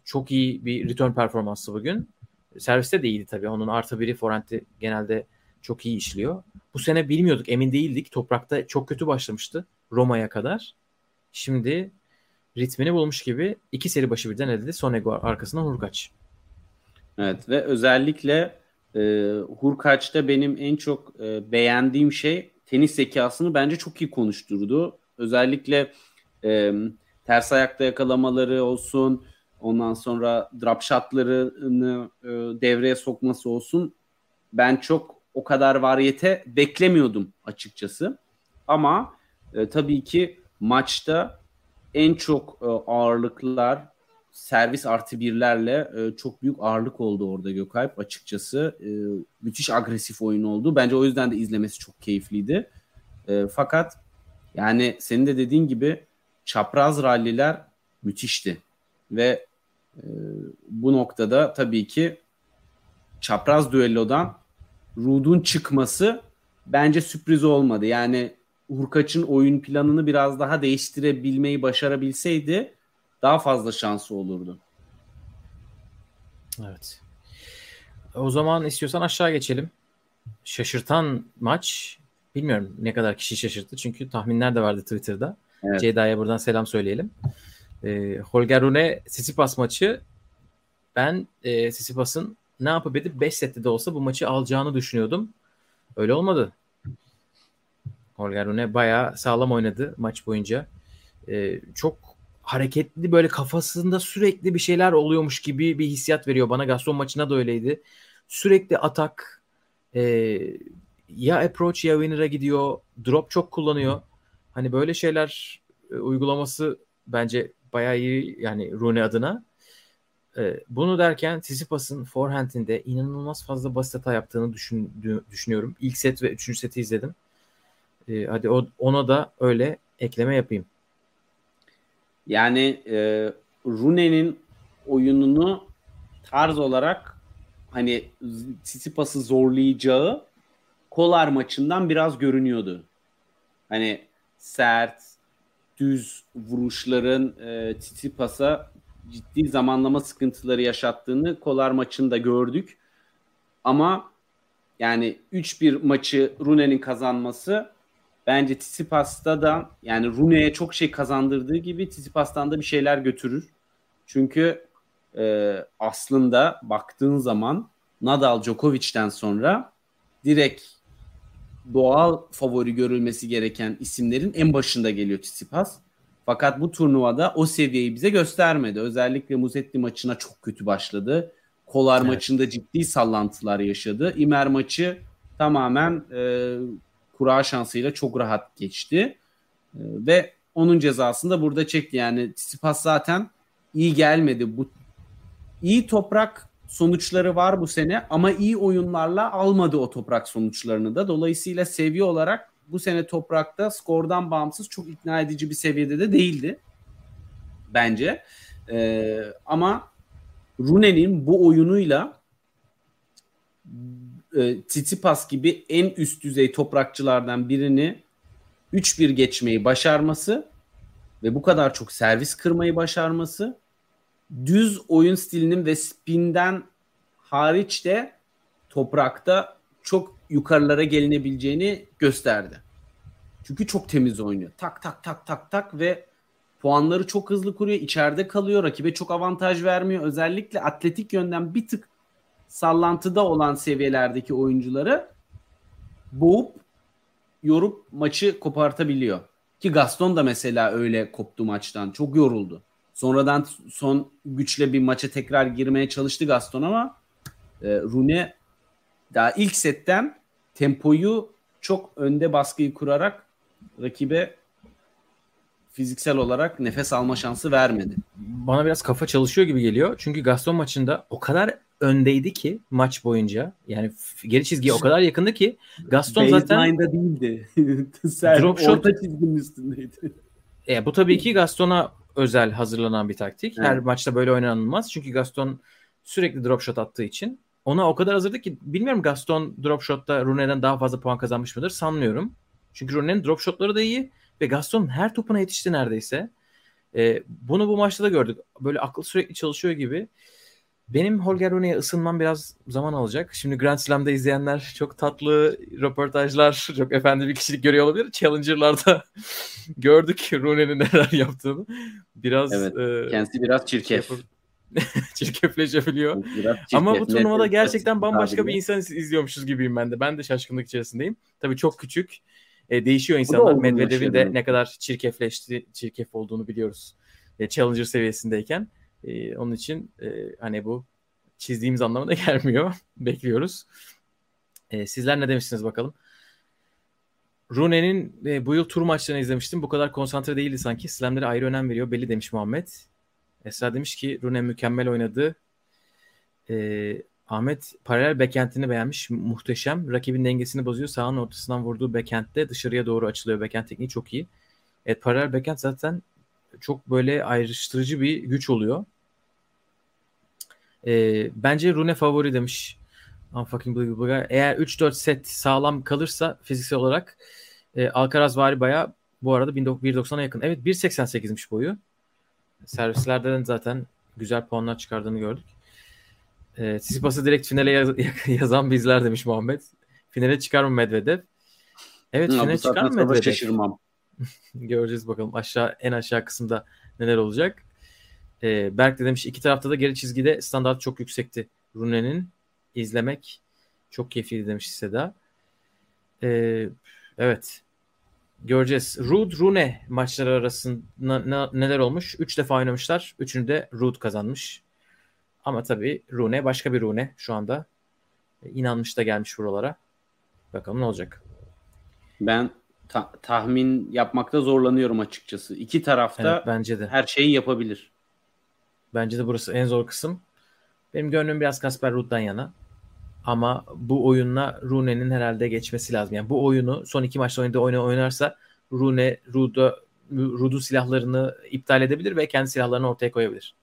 Çok iyi bir return performansı bugün. Serviste de iyiydi tabii. Onun artı biri forehand'i genelde çok iyi işliyor. Bu sene bilmiyorduk, emin değildik. Toprakta çok kötü başlamıştı Roma'ya kadar. Şimdi ritmini bulmuş gibi 2 seri başı birden eledi. Sonego arkasından Hurkacz. Evet ve özellikle Hurkac'ta benim en çok beğendiğim şey tenis zekasını bence çok iyi konuşturdu. Özellikle ters ayakta yakalamaları olsun, ondan sonra drop shot'larını devreye sokması olsun. Ben çok o kadar variyete beklemiyordum açıkçası. Ama tabii ki maçta en çok ağırlıklar servis artı birlerle çok büyük ağırlık oldu orada Gökalp açıkçası. Müthiş agresif oyun oldu. Bence o yüzden de izlemesi çok keyifliydi. Fakat yani senin de dediğin gibi çapraz ralliler müthişti. Ve bu noktada tabii ki çapraz düellodan Ruud'un çıkması bence sürpriz olmadı. Yani Hurkaç'ın oyun planını biraz daha değiştirebilmeyi başarabilseydi daha fazla şansı olurdu. Evet. O zaman istiyorsan aşağı geçelim. Şaşırtan maç Bilmiyorum ne kadar kişi şaşırttı. Çünkü tahminler de vardı Twitter'da. Evet. Ceyda'ya buradan selam söyleyelim. Holger Rune Tsitsipas maçı, ben Tsitsipas'ın ne yapıp edip 5 sette de olsa bu maçı alacağını düşünüyordum. Öyle olmadı. Holger Rune bayağı sağlam oynadı maç boyunca. Çok hareketli, böyle kafasında sürekli bir şeyler oluyormuş gibi bir hissiyat veriyor bana. Gaston maçına da öyleydi. Sürekli atak, ya approach ya winner'a gidiyor. Drop çok kullanıyor. Hani böyle şeyler uygulaması bence bayağı iyi yani Rune adına. Bunu derken Tsitsipas'ın forehand'inde inanılmaz fazla basit hata yaptığını düşünüyorum. İlk set ve üçüncü seti izledim. Hadi ona da öyle ekleme yapayım. Yani Rune'nin oyununu tarz olarak hani Tsitsipas'ı zorlayacağı Kolář maçından biraz görünüyordu. Hani sert, düz vuruşların Tsitsipas'a ciddi zamanlama sıkıntıları yaşattığını Kolář maçında gördük. Ama yani 3-1 maçı Rune'nin kazanması bence Tsitsipas'ta da, yani Rune'ye çok şey kazandırdığı gibi Tsitsipas'tan da bir şeyler götürür. Çünkü aslında baktığın zaman Nadal Djokovic'ten sonra direkt doğal favori görülmesi gereken isimlerin en başında geliyor Tsitsipas. Fakat bu turnuvada o seviyeyi bize göstermedi. Özellikle Musetti maçına çok kötü başladı. Kolář evet. maçında ciddi sallantılar yaşadı. İmer maçı tamamen kura şansıyla çok rahat geçti. Ve onun cezasını da burada çekti. Yani Tsitsipas zaten iyi gelmedi. Bu iyi toprak sonuçları var bu sene ama iyi oyunlarla almadı o toprak sonuçlarını da. Dolayısıyla seviye olarak bu sene toprakta skordan bağımsız çok ikna edici bir seviyede de değildi bence. Ama Rune'nin bu oyunuyla Tsitsipas gibi en üst düzey toprakçılardan birini 3-1 geçmeyi başarması ve bu kadar çok servis kırmayı başarması, düz oyun stilinin ve spin'den hariç de toprakta çok yukarılara gelinebileceğini gösterdi. Çünkü çok temiz oynuyor. Tak tak tak tak tak ve puanları çok hızlı kuruyor. İçeride kalıyor. Rakibe çok avantaj vermiyor. Özellikle atletik yönden bir tık sallantıda olan seviyelerdeki oyuncuları boğup, yorup maçı kopartabiliyor. Ki Gaston da mesela öyle koptu maçtan. Çok yoruldu. Sonradan son güçle bir maça tekrar girmeye çalıştı Gaston ama Rune daha ilk setten tempoyu çok önde baskıyı kurarak rakibe fiziksel olarak nefes alma şansı vermedi. Bana biraz kafa çalışıyor gibi geliyor. Çünkü Gaston maçında o kadar öndeydi ki maç boyunca. Yani geri çizgiye o kadar yakındı ki Gaston zaten... Baseline'da değildi. Drop shot orta çizginin üstündeydi. Bu tabii ki Gaston'a özel hazırlanan bir taktik. Evet. Her maçta böyle oynanılmaz. Çünkü Gaston sürekli drop shot attığı için ona o kadar hazırdı ki, bilmiyorum Gaston drop shot'ta Rune'den daha fazla puan kazanmış mıdır? Sanmıyorum. Çünkü Rune'nin drop shot'ları da iyi ve Gaston'un her topuna yetişti neredeyse. Bunu bu maçta da gördük. Böyle aklı sürekli çalışıyor gibi. Benim Holger Rune'ye ısınmam biraz zaman alacak. Şimdi Grand Slam'da izleyenler çok tatlı röportajlar, çok efendi bir kişilik görüyor olabilir. Challenger'larda gördük Rune'nin neler yaptığını. Biraz evet, kendisi biraz çirkef. Çirkefleşebiliyor. Ama bu turnuvada gerçekten bambaşka bir insan izliyormuşuz gibiyim ben de. Ben de şaşkınlık içerisindeyim. Tabii çok küçük. Değişiyor insanlar. Medvedev'in de ne kadar çirkef olduğunu biliyoruz. Challenger seviyesindeyken. Onun için hani bu çizdiğimiz anlamına gelmiyor. Bekliyoruz. Sizler ne demişsiniz bakalım. Rune'nin bu yıl tur maçlarını izlemiştim. Bu kadar konsantre değildi sanki. Slam'lere ayrı önem veriyor belli demiş Muhammed. Esra demiş ki Rune mükemmel oynadı. Ahmet paralel backhand'ini beğenmiş. Muhteşem. Rakibin dengesini bozuyor. Sağın ortasından vurduğu backhand'de dışarıya doğru açılıyor. Backhand tekniği çok iyi. Evet, paralel backhand zaten çok böyle ayrıştırıcı bir güç oluyor. Bence Rune favori demiş. Unfucking believable guy. Eğer 3-4 set sağlam kalırsa fiziksel olarak Alcaraz vari bayağı bu arada 1.90'a yakın. Evet, 1.88'miş boyu. Servislerden zaten güzel puanlar çıkardığını gördük. Tsitsipas'ı direkt finale yazan bizler demiş Muhammed. Finale çıkar mı Medvedev? Evet, finale çıkar mı Medvedev? Şaşırmam. Göreceğiz bakalım aşağı, en aşağı kısımda neler olacak. Berk de demiş, iki tarafta da geri çizgide standart çok yüksekti. Rune'nin izlemek çok keyifliydi demiş Seda. Evet. Göreceğiz. Ruud Rune maçları arasında neler olmuş? 3 defa oynamışlar. 3'ünü de Ruud kazanmış. Ama tabii Rune başka bir Rune şu anda. İnanmış da gelmiş buralara. Bakalım ne olacak? Ben tahmin yapmakta zorlanıyorum açıkçası. İki tarafta evet, bence de her şeyi yapabilir. Bence de burası en zor kısım. Benim gönlüm biraz Kasper Ruud'dan yana. Ama bu oyunla Rune'nin herhalde geçmesi lazım. Yani bu oyunu son iki maçta oynarsa Rune, Ruud'un silahlarını iptal edebilir ve kendi silahlarını ortaya koyabilir.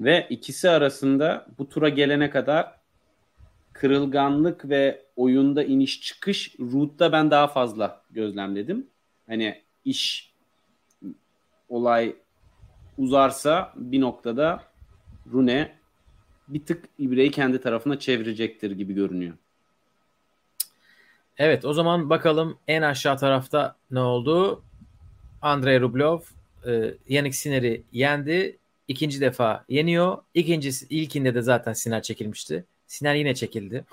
Ve ikisi arasında bu tura gelene kadar kırılganlık ve oyunda iniş çıkış Ruud'da ben daha fazla gözlemledim. Hani olay uzarsa bir noktada Rune bir tık ibreyi kendi tarafına çevirecektir gibi görünüyor. Evet, o zaman bakalım en aşağı tarafta ne oldu? Andrei Rublev Yannick Sinner'i yendi. İkinci defa yeniyor. İlkinde de zaten Sinner çekilmişti. Sinner yine çekildi.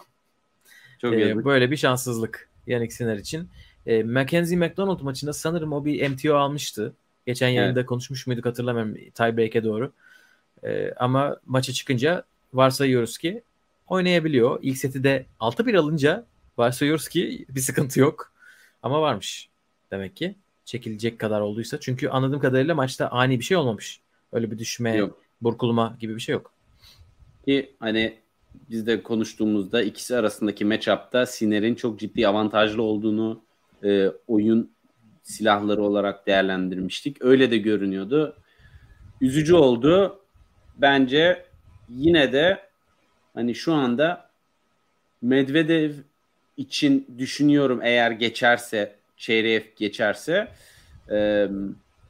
Çok böyle bir şanssızlık Yannick Sinner için. Mackenzie McDonald maçında sanırım o bir MTO almıştı. Geçen yayında konuşmuş muyduk hatırlamıyorum. Tiebreak'e doğru. Ama maça çıkınca varsayıyoruz ki oynayabiliyor. İlk seti de 6-1 alınca varsayıyoruz ki bir sıkıntı yok. Ama varmış demek ki. Çekilecek kadar olduysa. Çünkü anladığım kadarıyla maçta ani bir şey olmamış. Öyle bir düşme, burkulma gibi bir şey yok. Ki hani biz de konuştuğumuzda ikisi arasındaki match-up'ta Sinner'in çok ciddi avantajlı olduğunu oyun silahları olarak değerlendirmiştik. Öyle de görünüyordu. Üzücü oldu. Bence yine de hani şu anda Medvedev için düşünüyorum, eğer geçerse, çeyreğe geçerse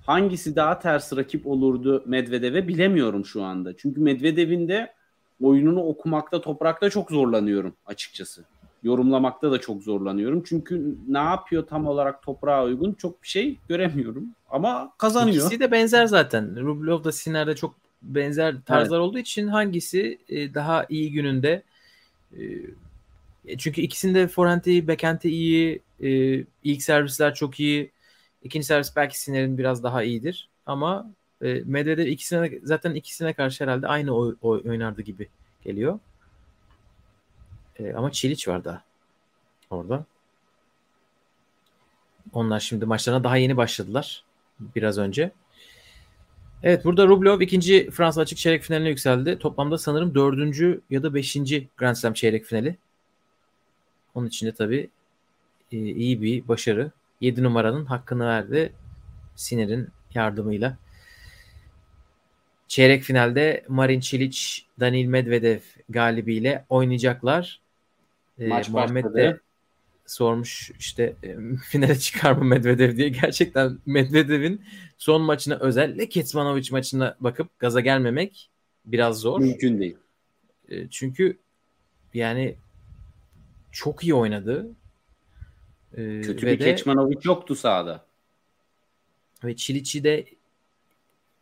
hangisi daha ters rakip olurdu Medvedev'e bilemiyorum şu anda. Çünkü Medvedev'in de oyununu okumakta, toprakta çok zorlanıyorum açıkçası. Yorumlamakta da çok zorlanıyorum. Çünkü ne yapıyor tam olarak toprağa uygun çok bir şey göremiyorum. Ama kazanıyor. İkisi de benzer zaten. Rublev de Sinner de çok benzer tarzlar olduğu için hangisi daha iyi gününde, çünkü ikisinde forehand iyi, backhand iyi, ilk servisler çok iyi, ikinci servis belki Sinner'in biraz daha iyidir ama Medvedev ikisine karşı herhalde aynı oynardı gibi geliyor. Ama Çiliç var daha orada. Onlar şimdi maçlarına daha yeni başladılar biraz önce. Evet, burada Rublev ikinci Fransa açık çeyrek finaline yükseldi. Toplamda sanırım 4. ya da 5. Grand Slam çeyrek finali. Onun için de tabii iyi bir başarı. 7 numaranın hakkını verdi Sinner'in yardımıyla. Çeyrek finalde Marin Cilic, Daniil Medvedev galibiyle oynayacaklar. Muhammed de sormuş işte finale çıkar mı Medvedev diye. Gerçekten Medvedev'in son maçına, özellikle Kecmanović maçına bakıp gaza gelmemek biraz zor. Mümkün değil. Çünkü yani çok iyi oynadı. Kötü bir Kecmanović yoktu sahada. Ve Çiliç'i de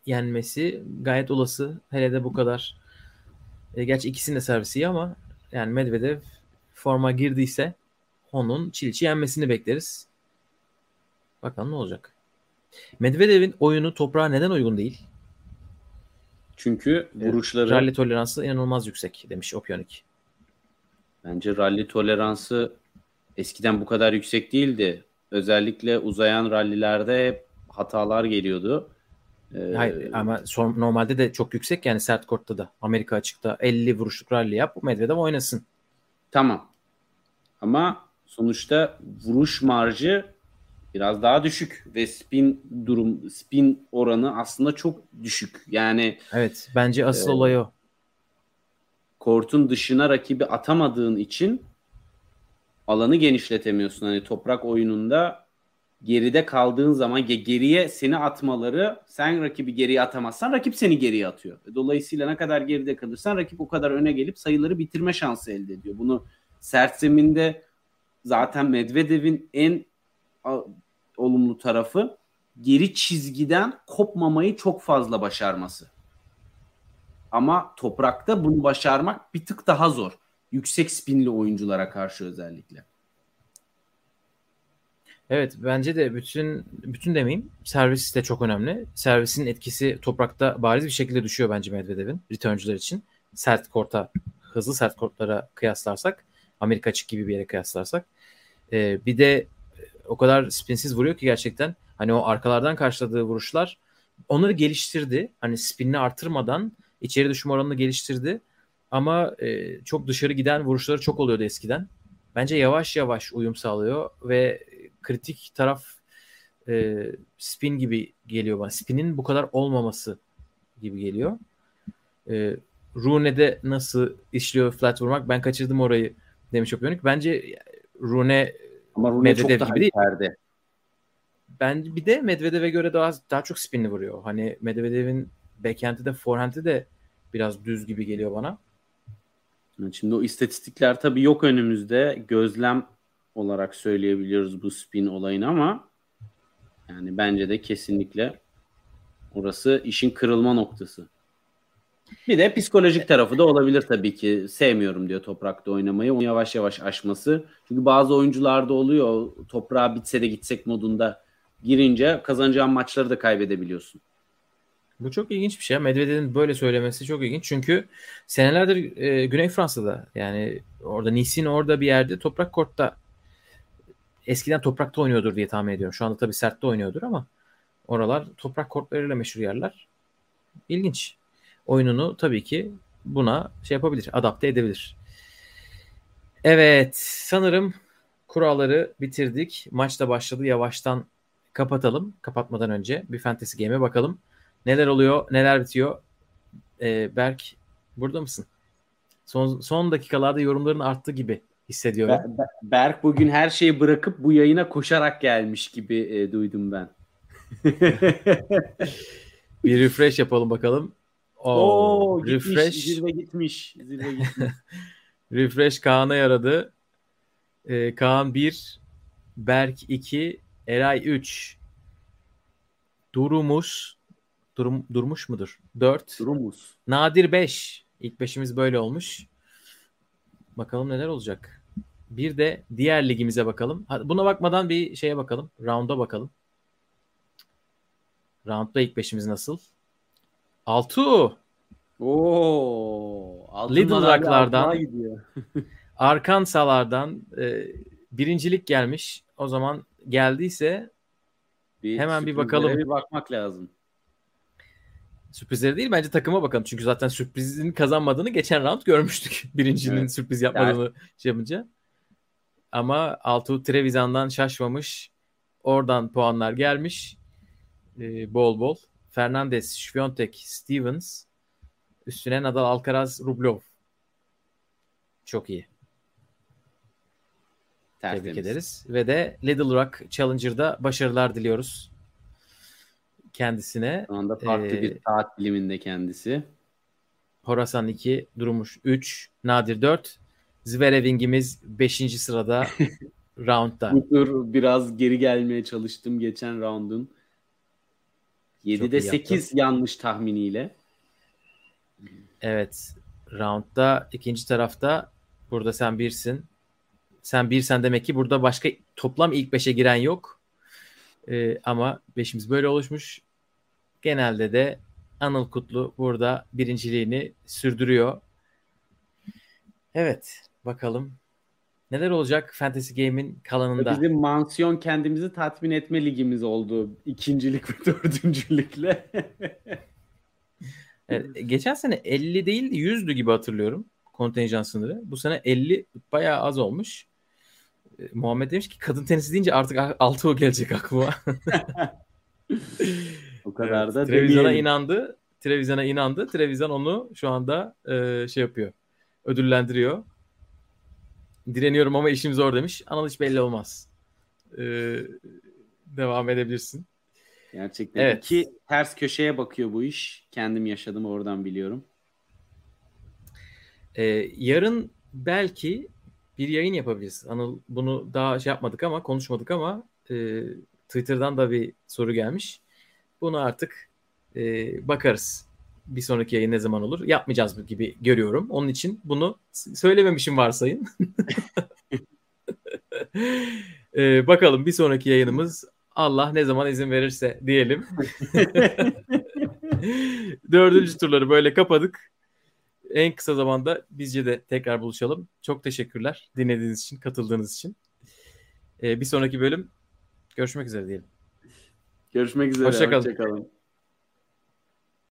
yenmesi gayet olası. Hele de bu kadar. Gerçi ikisinin de servisi iyi ama yani Medvedev forma girdiyse onun Çiliç'i yenmesini bekleriz. Bakalım ne olacak. Medvedev'in oyunu toprağa neden uygun değil? Çünkü vuruşları... Rally toleransı inanılmaz yüksek demiş Opionik. Bence rally toleransı eskiden bu kadar yüksek değildi. Özellikle uzayan rallilerde hep hatalar geliyordu. Hayır ama normalde de çok yüksek yani, sert kortta da. Amerika açıkta 50 vuruşluk rally yap, Medvedev oynasın. Tamam. Ama sonuçta vuruş marjı biraz daha düşük ve spin oranı aslında çok düşük. Yani evet, bence asıl olay o. Kortun dışına rakibi atamadığın için alanı genişletemiyorsun. Hani toprak oyununda geride kaldığın zaman geriye seni atmaları, sen rakibi geriye atamazsan rakip seni geriye atıyor. Dolayısıyla ne kadar geride kalırsan rakip o kadar öne gelip sayıları bitirme şansı elde ediyor. Bunu sert zeminde zaten Medvedev'in en olumlu tarafı geri çizgiden kopmamayı çok fazla başarması. Ama toprakta bunu başarmak bir tık daha zor. Yüksek spinli oyunculara karşı özellikle. Evet, bence de bütün demeyeyim, servis de çok önemli. Servisin etkisi toprakta bariz bir şekilde düşüyor bence Medvedev'in returncular için. Sert korta, hızlı sert kortlara kıyaslarsak, Amerika açık gibi bir yere kıyaslarsak. Bir de o kadar spinsiz vuruyor ki gerçekten hani o arkalardan karşıladığı vuruşlar onları geliştirdi. Hani spinini artırmadan içeri düşme oranını geliştirdi. Ama çok dışarı giden vuruşları çok oluyordu eskiden. Bence yavaş yavaş uyum sağlıyor ve kritik taraf spin gibi geliyor bana. Spin'in bu kadar olmaması gibi geliyor. Rune'de nasıl işliyor flat vurmak? Ben kaçırdım orayı demiş Opiyonuk. Bence Rune, ama Rune Medvedev çok gibi değil. Ben bir de Medvedev'e göre daha çok spinli vuruyor. Hani Medvedev'in backhand'i de forehand'i de biraz düz gibi geliyor bana. Şimdi o istatistikler tabii yok önümüzde. Gözlem olarak söyleyebiliyoruz bu spin olayını ama yani bence de kesinlikle orası işin kırılma noktası. Bir de psikolojik tarafı da olabilir tabii ki. Sevmiyorum diyor toprakta oynamayı. Onu yavaş yavaş aşması. Çünkü bazı oyuncularda oluyor. Toprağa bitse de gitsek modunda girince kazanacağın maçları da kaybedebiliyorsun. Bu çok ilginç bir şey. Medvedev'in böyle söylemesi çok ilginç. Çünkü senelerdir Güney Fransa'da, yani orada Nice'in orada bir yerde toprak kortta, eskiden toprakta oynuyordur diye tahmin ediyorum. Şu anda tabii sertte oynuyordur ama oralar toprak kortlarıyla meşhur yerler. İlginç. Oyununu tabii ki buna yapabilir, adapte edebilir. Evet, sanırım kuralları bitirdik. Maç da başladı. Yavaştan kapatalım. Kapatmadan önce bir fantasy game'e bakalım. Neler oluyor, neler bitiyor? Berk, burada mısın? Son dakikalarda yorumların arttı gibi hissediyorum. Berk bugün her şeyi bırakıp bu yayına koşarak gelmiş gibi duydum ben. Bir refresh yapalım bakalım. Oo, refresh. Zirve gitmiş. Refresh Kaan'a yaradı. Kaan 1, Berk 2, Eray 3. Durmuş mudur? 4. Durumuz. Nadir 5. İlk 5'imiz böyle olmuş. Bakalım neler olacak. Bir de diğer ligimize bakalım. Buna bakmadan bir şeye bakalım. Round'a bakalım. Round'da ilk 5'imiz nasıl? Altu. Ooo. Little Rock'lardan. Arkansas'lardan birincilik gelmiş. O zaman geldiyse hemen bir bakalım. Bir bakmak lazım. Sürprizleri değil, bence takıma bakalım. Çünkü zaten sürprizin kazanmadığını geçen round görmüştük. Birincinin evet, sürpriz yapmadığını yani yapınca. Ama Altu Trevisan'dan şaşmamış. Oradan puanlar gelmiş. Bol bol. Fernandez, Świątek, Stevens. Üstüne Nadal, Alcaraz, Rublev. Çok iyi. Tertemiz. Tebrik ederiz. Ve de Little Rock Challenger'da başarılar diliyoruz kendisine. Şu anda farklı bir saat diliminde kendisi. Horasan 2, Durmuş 3, Nadir 4. Zverev'imiz 5. sırada roundda. Bu tur biraz geri gelmeye çalıştım geçen round'un. 7'de 8 yanlış tahminiyle. Evet. Round'da ikinci tarafta burada sen birsin. Sen birsen demek ki burada başka toplam ilk 5'e giren yok. Ama beşimiz böyle oluşmuş. Genelde de Anıl Kutlu burada birinciliğini sürdürüyor. Evet, bakalım neler olacak Fantasy Game'in kalanında. Bizim mansiyon kendimizi tatmin etme ligimiz oldu. İkincilik ve dördüncülükle. Evet, geçen sene 50 değil 100'dü gibi hatırlıyorum kontenjan sınırı. Bu sene 50 bayağı az olmuş. Muhammed demiş ki kadın tenisi deyince artık Altuğ gelecek aklıma. O kadar evet, da Trevisan'a inandı. Trevisan onu şu anda yapıyor. Ödüllendiriyor. Direniyorum ama işim zor demiş. Anıl hiç belli olmaz. Devam edebilirsin. Gerçekten. Evet. İki ters köşeye bakıyor bu iş. Kendim yaşadım, oradan biliyorum. Yarın belki bir yayın yapabiliriz. Anıl bunu daha yapmadık ama konuşmadık ama Twitter'dan da bir soru gelmiş. Bunu artık bakarız. Bir sonraki yayın ne zaman olur? Yapmayacağız gibi görüyorum. Onun için bunu söylememişim varsayın. Bakalım bir sonraki yayınımız Allah ne zaman izin verirse diyelim. 4. turları böyle kapadık. En kısa zamanda bizce de tekrar buluşalım. Çok teşekkürler dinlediğiniz için, katıldığınız için. Bir sonraki bölüm görüşmek üzere diyelim. Görüşmek üzere. Hoşça kalın.